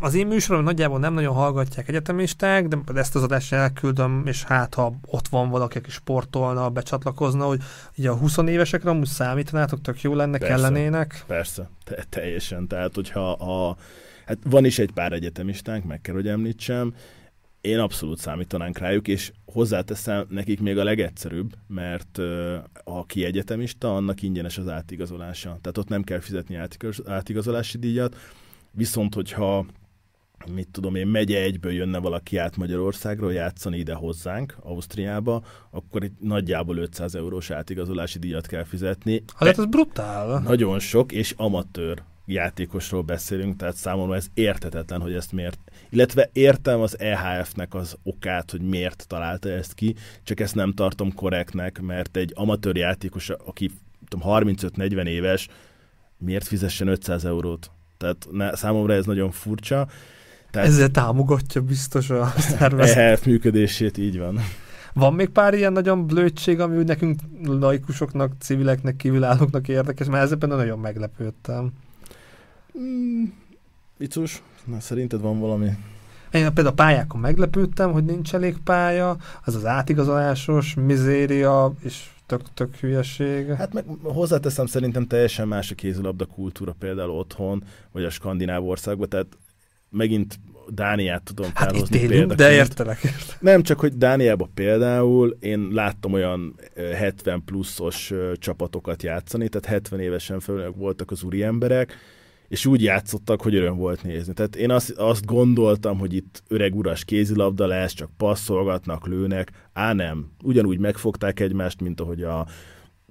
Az én műsorom nagyjából nem nagyon hallgatják egyetemisták, de ezt az adást elküldöm, és hát ha ott van valaki, aki sportolna, becsatlakozna, hogy ugye a 20 évesekre amúgy számítanátok, tök jó lenne, kellenének. Persze, teljesen. Tehát, hogyha hát van is egy pár egyetemistánk, meg kell, hogy említsem, én abszolút számítanánk rájuk, és hozzáteszem nekik még a legegyszerűbb, mert aki egyetemista, annak ingyenes az átigazolása. Tehát ott nem kell fizetni átigazolási díjat, viszont hogyha, mit tudom én, megye egyből jönne valaki át Magyarországról játszani ide hozzánk, Ausztriába, akkor itt nagyjából 500 eurós átigazolási díjat kell fizetni. Hát ez brutál! Nagyon sok, és amatőr játékosról beszélünk, tehát számomra ez érthetetlen, hogy ezt miért. Illetve értem az EHF-nek az okát, hogy miért találta ezt ki, csak ezt nem tartom korrektnek, mert egy amatőr játékos, aki 35-40 éves, miért fizessen 500 eurót? Tehát számomra ez nagyon furcsa. Tehát ezzel támogatja biztos a szervezet. EHF működését, így van. Van még pár ilyen nagyon blödség, ami úgy nekünk laikusoknak, civileknek, kívülállóknak érdekes, mert ezzel nagyon meglepődtem. Vicus, na szerinted van valami? Én például a pályákon meglepődtem, hogy nincs elég pálya, az átigazolásos mizéria és tök hülyeség. Hát meg hozzáteszem, szerintem teljesen más a kézilabda kultúra például otthon, vagy a skandináv országban, tehát megint Dániát tudom felhozni példaként. Hát itt élünk, de értelek. Nem csak, hogy Dániában például én láttam olyan 70 pluszos csapatokat játszani, tehát 70 évesen fölnök voltak az úri emberek, és úgy játszottak, hogy öröm volt nézni. Tehát én azt gondoltam, hogy itt öreg uras kézilabda lesz, csak passzolgatnak, lőnek. Á nem, ugyanúgy megfogták egymást, mint ahogy a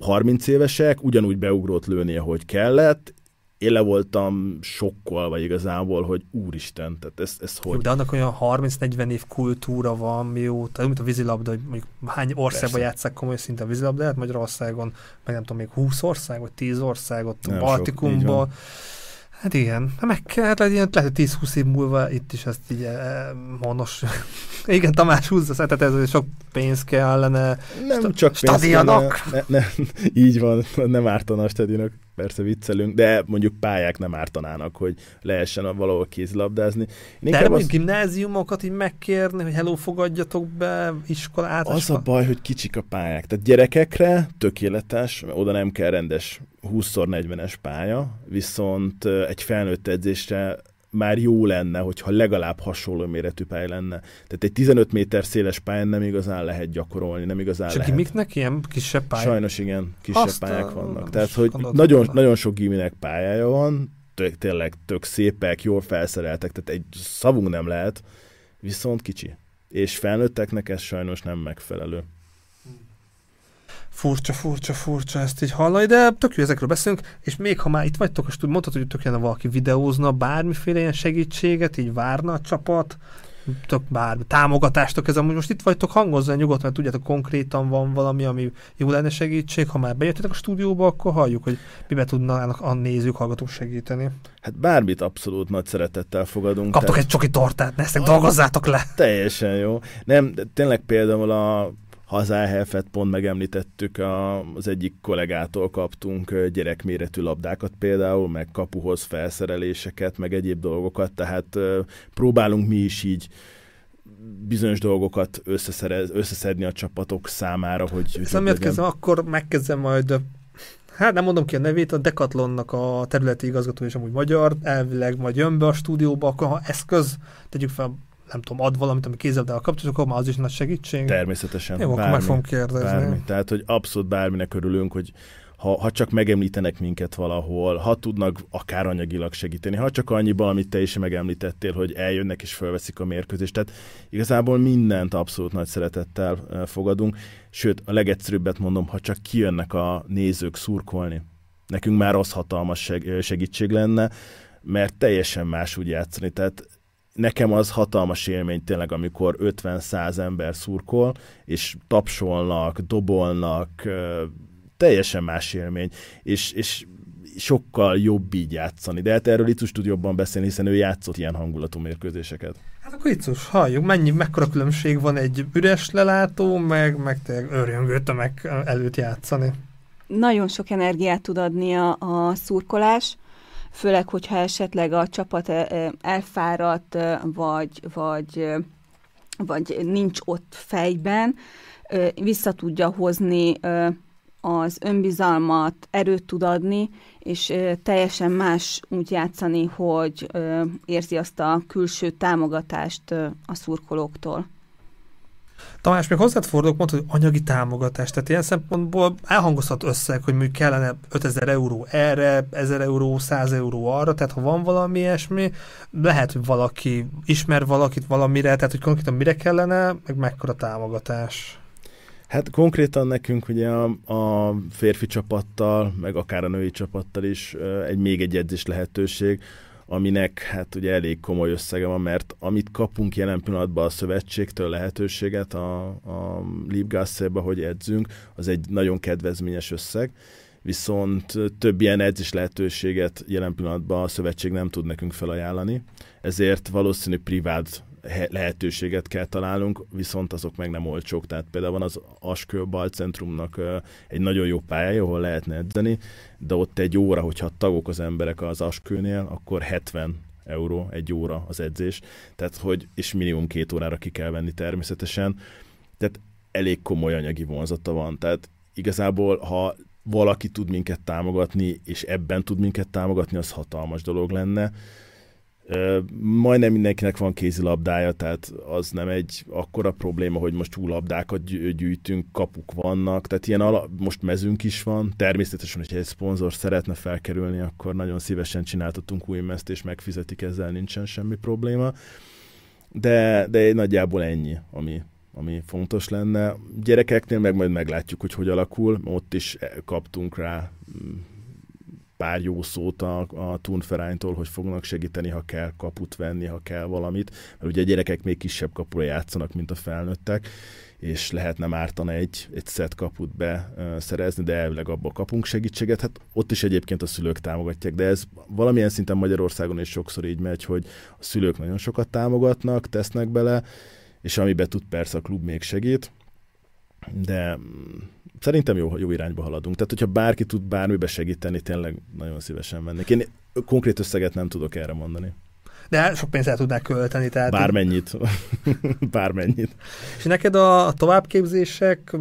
30 évesek, ugyanúgy beugrót lőni, ahogy kellett. Én le voltam sokkal, vagy igazából, hogy úristen, tehát ez hogy... De annak olyan 30-40 év kultúra van, mióta, mint a vízilabda, hogy mondjuk hány országban játsszák komoly szinte a vízilabdát, Magyarországon, meg nem tudom, még 20 ország, vagy 10 országot, a Baltikumban. Hát igen, meg kell, hát lehet, hogy 10-20 év múlva itt is ezt így honos. Igen, Tamás húzza, tehát ez sok pénz kellene. Nem csak stadionok. Így van, nem ártana a stadionok, persze viccelünk, de mondjuk pályák nem ártanának, hogy lehessen valahol kézilabdázni. De nem mondjuk gimnáziumokat így megkérni, hogy hello, fogadjatok be iskolát. Az a baj, hogy kicsik a pályák. Tehát gyerekekre tökéletes, oda nem kell rendes 20x40-es pálya, viszont egy felnőtt edzésre már jó lenne, hogyha legalább hasonló méretű pálya lenne. Tehát egy 15 méter széles pályán nem igazán lehet gyakorolni, nem igazán lehet. És gimiknek ilyen kisebb pályák? Sajnos igen, kisebb pályák vannak. Tehát, hogy nagyon, nagyon sok giminek pályája van, tényleg tök szépek, jól felszereltek, tehát egy szavunk nem lehet, viszont kicsi. És felnőtteknek ez sajnos nem megfelelő. Furcsa ezt így hallani, de tök jó, ezekről beszélünk, és még ha már itt vagytok, és mondtad, hogy tök jön, valaki videózna, bármiféle ilyen segítséget, így várna a csapat, tök bármi támogatástok ez amúgy, most itt vagytok, hangozza nyugodt, mert tudjátok, konkrétan van valami, ami jó lenne segítség, ha már bejöttetek a stúdióba, akkor halljuk, hogy miben tudnának a nézők, hallgatók segíteni. Hát bármit abszolút nagy szeretettel fogadunk. Kaptok egy csoki tortát, ne dolgozzátok le! Teljesen jó. Nem, tényleg például az EHF-et pont megemlítettük, az egyik kollégától kaptunk gyerekméretű labdákat például, meg kapuhoz felszereléseket, meg egyéb dolgokat, tehát próbálunk mi is így bizonyos dolgokat összeszedni a csapatok számára, hogy... Ezt nem értkezem, akkor megkezdem majd hát nem mondom ki a nevét, a Decathlonnak a területi igazgatója is amúgy magyar, elvileg majd jön be a stúdióba, akkor ha eszköz, tegyük fel, nem tudom, ad valamit, ami kézzelabdával kapcsolatos, akkor már az is nagy segítség. Természetesen. Jó, akkor meg fogom kérdezni. Bármi. Tehát, hogy abszolút bárminek örülünk, hogy ha csak megemlítenek minket valahol, ha tudnak akár anyagilag segíteni, ha csak annyiban, amit te is megemlítettél, hogy eljönnek és felveszik a mérkőzést. Tehát igazából mindent abszolút nagy szeretettel fogadunk, sőt, a legegyszerűbbet mondom, ha csak kijönnek a nézők szurkolni. Nekünk már az hatalmas segítség lenne, mert teljesen más úgy játszani. Tehát nekem az hatalmas élmény tényleg, amikor 50-100 ember szurkol, és tapsolnak, dobolnak, teljesen más élmény, és sokkal jobb így játszani. De hát erről Icus tud jobban beszélni, hiszen ő játszott ilyen hangulatú mérkőzéseket. Hát akkor Icus, halljuk, mekkora különbség van egy üres lelátó, meg tényleg örjöngő tömeg előtt játszani. Nagyon sok energiát tud adni a szurkolás, főleg, hogyha esetleg a csapat elfáradt, vagy nincs ott fejben, vissza tudja hozni az önbizalmat, erőt tud adni, és teljesen más úgy játszani, hogy érzi azt a külső támogatást a szurkolóktól. Tamás, még hozzád fordulok, mondtad, hogy anyagi támogatás. Tehát ilyen szempontból elhangozhat összeg, hogy mondjuk kellene 5000 euró erre, 1000 euró, 100 euró arra, tehát ha van valami ilyesmi, lehet, hogy valaki ismer valakit valamire, tehát hogy konkrétan mire kellene, meg mekkora támogatás. Hát konkrétan nekünk ugye a férfi csapattal, meg akár a női csapattal is még egy edzés lehetőség, aminek hát ugye elég komoly összege van, mert amit kapunk jelen pillanatban a szövetségtől lehetőséget a Liebgasse-be, hogy edzünk, az egy nagyon kedvezményes összeg, viszont több ilyen edzés lehetőséget jelen pillanatban a szövetség nem tud nekünk felajánlani, ezért valószínű privát lehetőséget kell találnunk, viszont azok meg nem olcsók. Tehát például van az Askő balcentrumnak egy nagyon jó pályája, ahol lehetne edzeni, de ott egy óra, hogyha tagok az emberek az Askőnél, akkor 70 euró egy óra az edzés. Tehát, hogy és minimum 2 órára ki kell venni természetesen. Tehát elég komoly anyagi vonzata van. Tehát igazából, ha valaki tud minket támogatni, és ebben tud minket támogatni, az hatalmas dolog lenne. Majdnem mindenkinek van kézilabdája, tehát az nem egy akkora probléma, hogy most túllabdákat gyűjtünk, kapuk vannak, tehát ilyen most mezünk is van, természetesen, hogyha egy szponzor szeretne felkerülni, akkor nagyon szívesen csináltatunk új mezt, és megfizetik, ezzel nincsen semmi probléma, de nagyjából ennyi, ami fontos lenne. Gyerekeknél meg majd meglátjuk, hogy hogy alakul, ott is kaptunk rá pár jó szót a Turnvereintól, hogy fognak segíteni, ha kell kaput venni, ha kell valamit, mert ugye a gyerekek még kisebb kapura játszanak, mint a felnőttek, és lehet nem ártana egy szett kaput beszerezni, de elvileg abból kapunk segítséget. Hát ott is egyébként a szülők támogatják, de ez valamilyen szinten Magyarországon is sokszor így megy, hogy a szülők nagyon sokat támogatnak, tesznek bele, és amiben tud persze a klub még segít, de szerintem jó irányba haladunk. Tehát, hogyha bárki tud bármibe segíteni, tényleg nagyon szívesen mennék. Én konkrét összeget nem tudok erre mondani. De sok pénzt el tudnák költeni. Tehát bármennyit. Bármennyit. És neked a továbbképzések,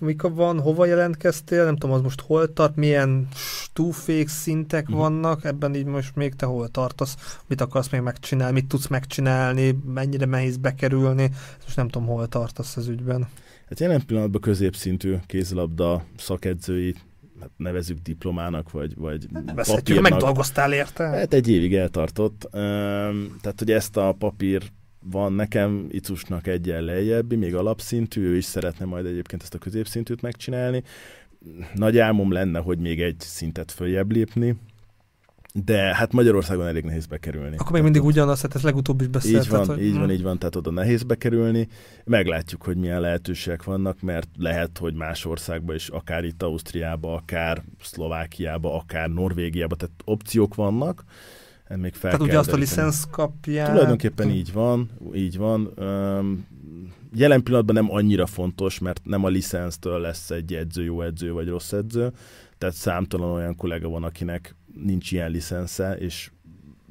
mik van, hova jelentkeztél? Nem tudom, az most hol tart, milyen stúfék, szintek vannak, ebben így most még te hol tartasz, mit akarsz még megcsinálni, mit tudsz megcsinálni, mennyire nehéz bekerülni, és nem tudom, hol tartasz az ügyben. Hát jelen pillanatban középszintű kézilabda szakedzői, hát nevezzük diplomának, vagy papírnak. Megdolgoztál érte? Hát egy évig eltartott. Tehát, hogy ezt a papír van nekem, Icusnak egyen lejjebbi, még alapszintű, ő is szeretne majd egyébként ezt a középszintűt megcsinálni. Nagy álmom lenne, hogy még egy szintet följebb lépni, de hát Magyarországon elég nehéz bekerülni. Akkor még mindig ugyanaz, hát ez legutóbb is beszélt. Így van, tehát oda nehéz bekerülni. Meglátjuk, hogy milyen lehetőségek vannak, mert lehet, hogy más országban is, akár itt Ausztriába, akár Szlovákiába, akár Norvégiába, tehát opciók vannak. Még fel tehát ugye azt a licensz kapját. Tulajdonképpen így van. Jelen pillanatban nem annyira fontos, mert nem a licensztől lesz egy edző, jó edző vagy rossz edző, tehát számtalan olyan kollega van, akinek nincs ilyen licensze, és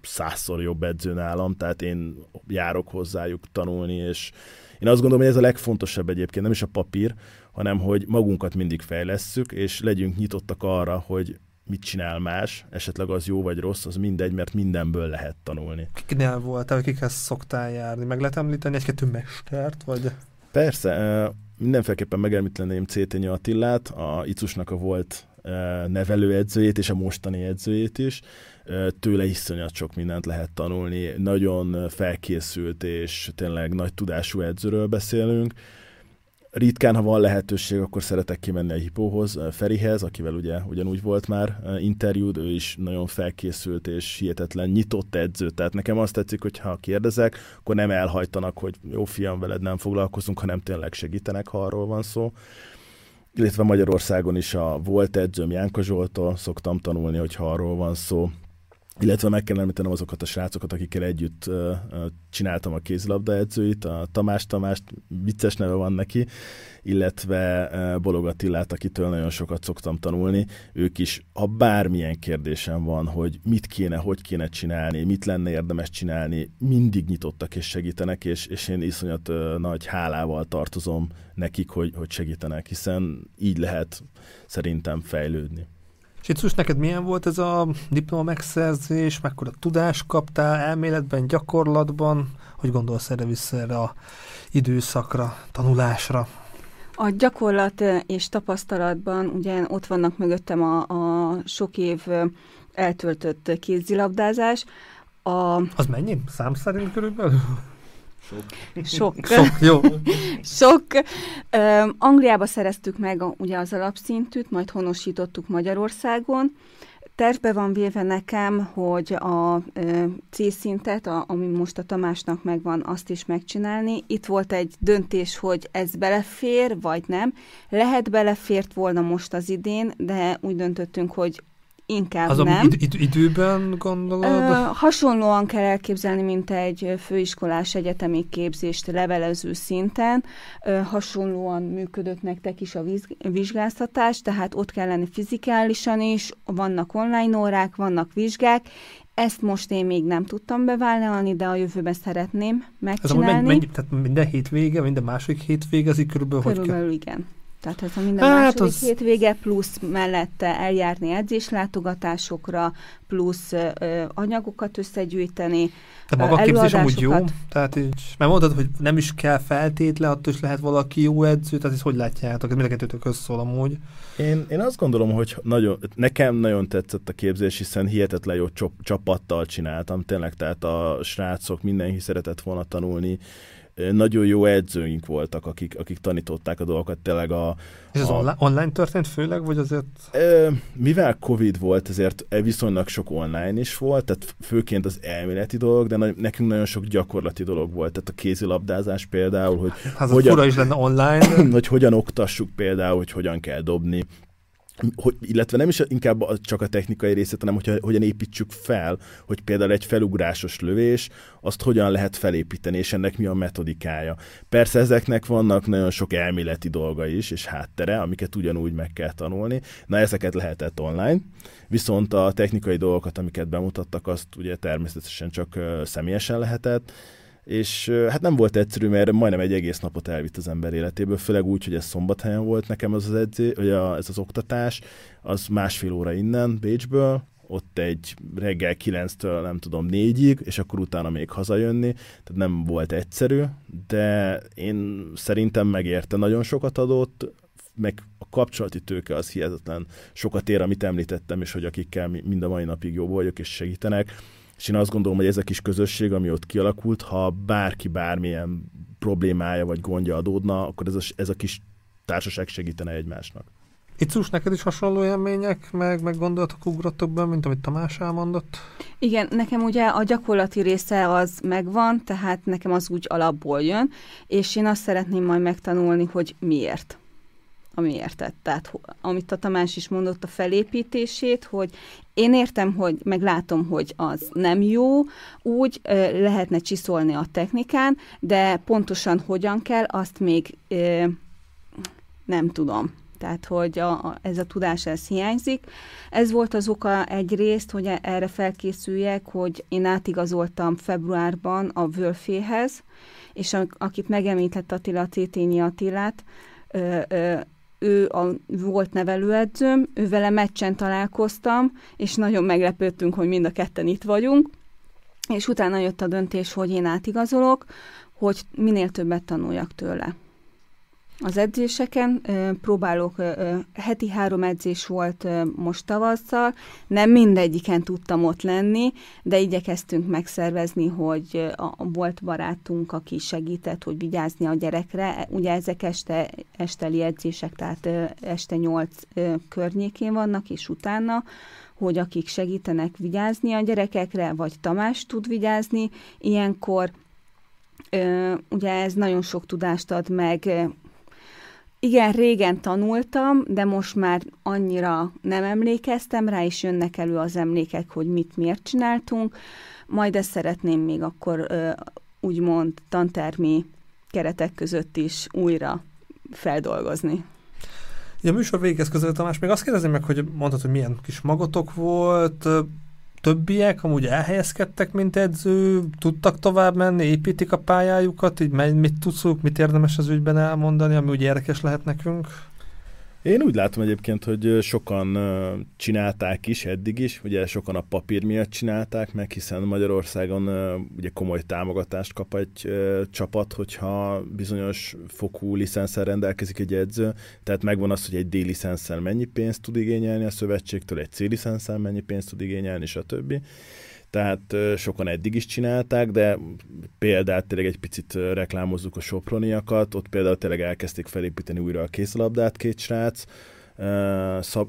százszor jobb edző nálam, tehát én járok hozzájuk tanulni, és én azt gondolom, hogy ez a legfontosabb egyébként, nem is a papír, hanem hogy magunkat mindig fejlesszük, és legyünk nyitottak arra, hogy mit csinál más, esetleg az jó vagy rossz, az mindegy, mert mindenből lehet tanulni. Kiknél voltál, kikhez szoktál járni? Meg lehet említeni egy-kettő mestert, vagy? Persze, mindenféleképpen megemlíteném C.T. Attilát, a Icusnak a volt nevelőedzőjét és a mostani edzőjét is. Tőle iszonyat sok mindent lehet tanulni. Nagyon felkészült és tényleg nagy tudású edzőről beszélünk. Ritkán, ha van lehetőség, akkor szeretek kimenni a Hipóhoz, Ferihez, akivel ugye ugyanúgy volt már interjúd, ő is nagyon felkészült és hihetetlen nyitott edző. Tehát nekem azt tetszik, hogy ha kérdezek, akkor nem elhajtanak, hogy jó fiam, veled nem foglalkozunk, hanem tényleg segítenek, ha arról van szó. Illetve Magyarországon is a volt edzőm Jánka Zsolttól szoktam tanulni, hogyha arról van szó. Illetve meg kell említenem azokat a srácokat, akikkel együtt csináltam a kézilabda edzőit, a Tamás Tamást, vicces neve van neki, illetve Balogh Attilát, akitől nagyon sokat szoktam tanulni. Ők is, ha bármilyen kérdésem van, hogy mit kéne, hogy kéne csinálni, mit lenne érdemes csinálni, mindig nyitottak és segítenek, és én iszonyat nagy hálával tartozom nekik, hogy segítenek, hiszen így lehet szerintem fejlődni. Csitus, neked milyen volt ez a diploma megszerzés, mekkora tudást kaptál elméletben, gyakorlatban? Hogy gondolsz erre vissza erre az időszakra, tanulásra? A gyakorlat és tapasztalatban ugye ott vannak mögöttem a sok év eltöltött kézilabdázás. Az mennyi? Szám szerint körülbelül? Sok. Jó. Sok. Angliába szereztük meg ugye az alapszintűt, majd honosítottuk Magyarországon. Tervbe van véve nekem, hogy a C-szintet, ami most a Tamásnak megvan, azt is megcsinálni. Itt volt egy döntés, hogy ez belefér, vagy nem. Lehet belefért volna most az idén, de úgy döntöttünk, hogy inkább az, nem. Időben gondolod? Hasonlóan kell elképzelni, mint egy főiskolás egyetemi képzést levelező szinten. Hasonlóan működött nektek is a vizsgáztatás, tehát ott kell lenni fizikálisan is, vannak online órák, vannak vizsgák. Ezt most én még nem tudtam bevállalni, de a jövőben szeretném megcsinálni. Ez tehát minden hétvége, minden második hétvége, az így körülbelül hogy kell? Igen. Tehát ez a minden második hétvége, plusz mellette eljárni edzéslátogatásokra, plusz anyagokat összegyűjteni, előadásokat. De maga képzés amúgy jó? Tehát így, mert mondtad, hogy nem is kell feltétlen, attól is lehet valaki jó edző, tehát ezt hogy látjátok? Ez mindenkettőtök összól amúgy. Én azt gondolom, hogy nekem nagyon tetszett a képzés, hiszen hihetetlen jó csapattal csináltam, tényleg, tehát a srácok mindenki szeretett volna tanulni, nagyon jó edzőink voltak, akik tanították a dolgokat, tényleg a... És ez online történt főleg, vagy azért? Mivel Covid volt, ezért viszonylag sok online is volt, tehát főként az elméleti dolog, de nekünk nagyon sok gyakorlati dolog volt, tehát a kézilabdázás például, hogy... Hát fura is lenne online. Hogy hogyan oktassuk például, hogy hogyan kell dobni. Illetve nem is inkább csak a technikai részét, hanem hogyan építsük fel, hogy például egy felugrásos lövés, azt hogyan lehet felépíteni, és ennek mi a metodikája. Persze ezeknek vannak nagyon sok elméleti dolga is, és háttere, amiket ugyanúgy meg kell tanulni. Na, ezeket lehetett online, viszont a technikai dolgokat, amiket bemutattak, azt ugye természetesen csak személyesen lehetett, és hát nem volt egyszerű, mert majdnem egy egész napot elvitt az ember életéből, főleg úgy, hogy ez Szombathelyen volt nekem az ez az oktatás, az másfél óra innen Bécsből, ott egy reggel 9-től nem tudom 4-ig, és akkor utána még hazajönni, tehát nem volt egyszerű, de én szerintem megérte, nagyon sokat adott, meg a kapcsolati tőke az hihetetlen sokat ér, amit említettem, és hogy akikkel mind a mai napig jó vagyok és segítenek, és én azt gondolom, hogy ez a kis közösség, ami ott kialakult, ha bárki bármilyen problémája vagy gondja adódna, akkor ez a kis társaság segítene egymásnak. Icus, neked is hasonló élmények, meg gondolatok ugrottak be, mint amit Tamás elmondott? Igen, nekem ugye a gyakorlati része az megvan, tehát nekem az úgy alapból jön, és én azt szeretném majd megtanulni, hogy miért. Tehát amit a Tamás is mondott, a felépítését, hogy én értem, hogy meglátom, hogy az nem jó, úgy lehetne csiszolni a technikán, de pontosan hogyan kell, azt még nem tudom. Tehát, hogy ez a tudás, ez hiányzik. Ez volt az oka egyrészt, hogy erre felkészüljek, hogy én átigazoltam februárban a Völféhez, és akit megemlített Attila, Tétényi Attilát, ő volt nevelőedzőm, ővele meccsen találkoztam, és nagyon meglepődtünk, hogy mind a ketten itt vagyunk, és utána jött a döntés, hogy én átigazolok, hogy minél többet tanuljak tőle. Az edzéseken próbálok, heti 3 edzés volt most tavasszal, nem mindegyiken tudtam ott lenni, de igyekeztünk megszervezni, hogy volt barátunk, aki segített, hogy vigyázni a gyerekre. Ugye ezek esteli edzések, tehát este 8 környékén vannak, és utána, hogy akik segítenek vigyázni a gyerekekre, vagy Tamás tud vigyázni ilyenkor. Ugye ez nagyon sok tudást ad meg. Igen, régen tanultam, de most már annyira nem emlékeztem rá, és jönnek elő az emlékek, hogy mit miért csináltunk. Majd ezt szeretném még akkor úgymond tantermi keretek között is újra feldolgozni. Ja, műsor végéhez közel, Tamás, még azt kérdezném meg, hogy mondtad, hogy milyen kis magotok volt, többiek amúgy elhelyezkedtek, mint edző, tudtak tovább menni, építik a pályájukat, így mit tudszuk, mit érdemes az ügyben elmondani, ami úgy érdekes lehet nekünk? Én úgy látom egyébként, hogy sokan csinálták is eddig is, ugye sokan a papír miatt csinálták meg, hiszen Magyarországon ugye komoly támogatást kap egy csapat, hogyha bizonyos fokú licenszel rendelkezik egy edző, tehát megvan az, hogy egy D-licenszel mennyi pénzt tud igényelni a szövetségtől, egy C-licenszel mennyi pénzt tud igényelni, stb. Tehát sokan eddig is csinálták, de például tényleg egy picit reklámozzuk a soproniakat, ott például tényleg elkezdték felépíteni újra a kézilabdát, 2 srác,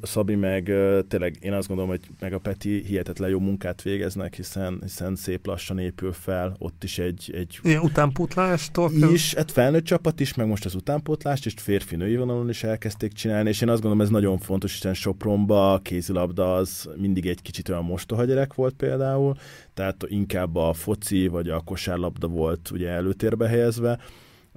Szabi meg tényleg én azt gondolom, hogy meg a Peti hihetetlen jó munkát végeznek, hiszen szép lassan épül fel, ott is egy ilyen utánpótlástól is, hát felnőtt csapat is, meg most az utánpótlást és férfi-női vonalon is elkezdték csinálni, és én azt gondolom, ez nagyon fontos, hiszen Sopronba a kézilabda az mindig egy kicsit olyan mostoha gyerek volt például, tehát inkább a foci vagy a kosárlabda volt ugye előtérbe helyezve.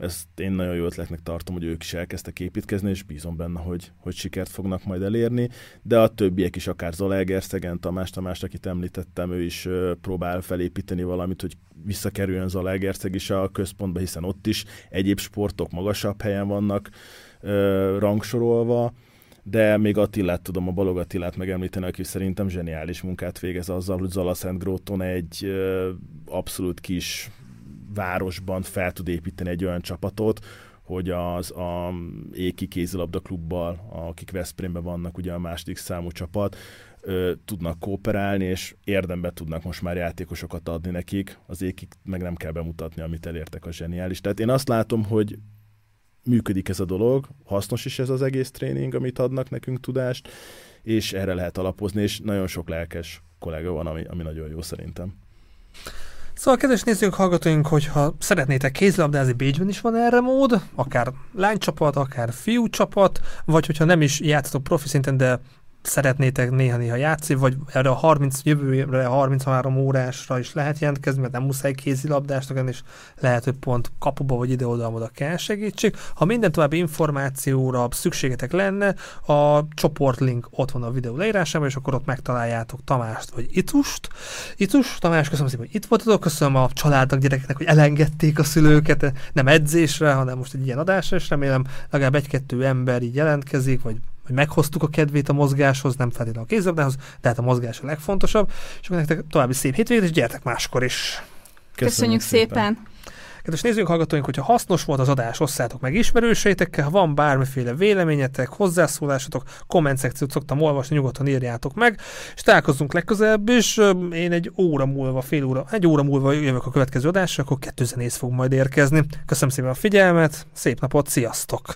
Ezt én nagyon jó ötletnek tartom, hogy ők is elkezdtek építkezni, és bízom benne, hogy sikert fognak majd elérni, de a többiek is, akár Zalaegerszegen, Tamás, akit említettem, ő is próbál felépíteni valamit, hogy visszakerüljön Zalaegerszeg is a központba, hiszen ott is egyéb sportok magasabb helyen vannak rangsorolva, de még Attilát tudom, a Balogh Attilát megemlíteni, aki szerintem zseniális munkát végez azzal, hogy Zala-Szent Gróton egy abszolút kis városban fel tud építeni egy olyan csapatot, hogy az Ékik kézilabda klubbal, akik Veszprémben vannak, ugye a második számú csapat, tudnak kooperálni, és érdemben tudnak most már játékosokat adni nekik. Az Ékik meg nem kell bemutatni, amit elértek, a zseniális. Tehát én azt látom, hogy működik ez a dolog, hasznos is ez az egész tréning, amit adnak nekünk tudást, és erre lehet alapozni, és nagyon sok lelkes kolléga van, ami nagyon jó szerintem. Szóval, kedves nézők, hallgatóink, hogyha szeretnétek kézilabdázni, Bécsben is van erre mód, akár lánycsapat, akár fiúcsapat, vagy hogyha nem is játszatok profi szinten, de szeretnétek néha-néha játszani, vagy erre a 30 jövőre, 33 órásra is lehet jelentkezni, mert nem muszáj kézilabdásnak lenni, és lehet, hogy pont kapuba vagy ide-oda kell segítség. Ha minden további információra szükségetek lenne, a csoportlink ott van a videó leírásában, és akkor ott megtaláljátok Tamást vagy Itust. Itus, Tamás, köszönöm szépen, hogy itt voltatok, köszönöm a családnak, gyerekeknek, hogy elengedték a szülőket, nem edzésre, hanem most egy ilyen adásra, és remélem legalább 1-2 ember így jelentkezik, vagy meghoztuk a kedvét a mozgáshoz, nem feltétlenül a kézilabdához, de hát a mozgás a legfontosabb, és akkor nektek további szép hétvégét, és gyertek máskor is! Köszönjük szépen! Kedves nézők, hallgatóink, hogyha hasznos volt az adás, osszátok meg ismerőseitekkel, ha van bármiféle véleményetek, hozzászólásotok, komment szekciót szoktam olvasni, nyugodtan írjátok meg, és találkozunk legközelebb, és én egy óra múlva jövök a következő adásra, akkor 2 zenész fog majd érkezni. Köszönöm szépen a figyelmet, szép napot, sziasztok!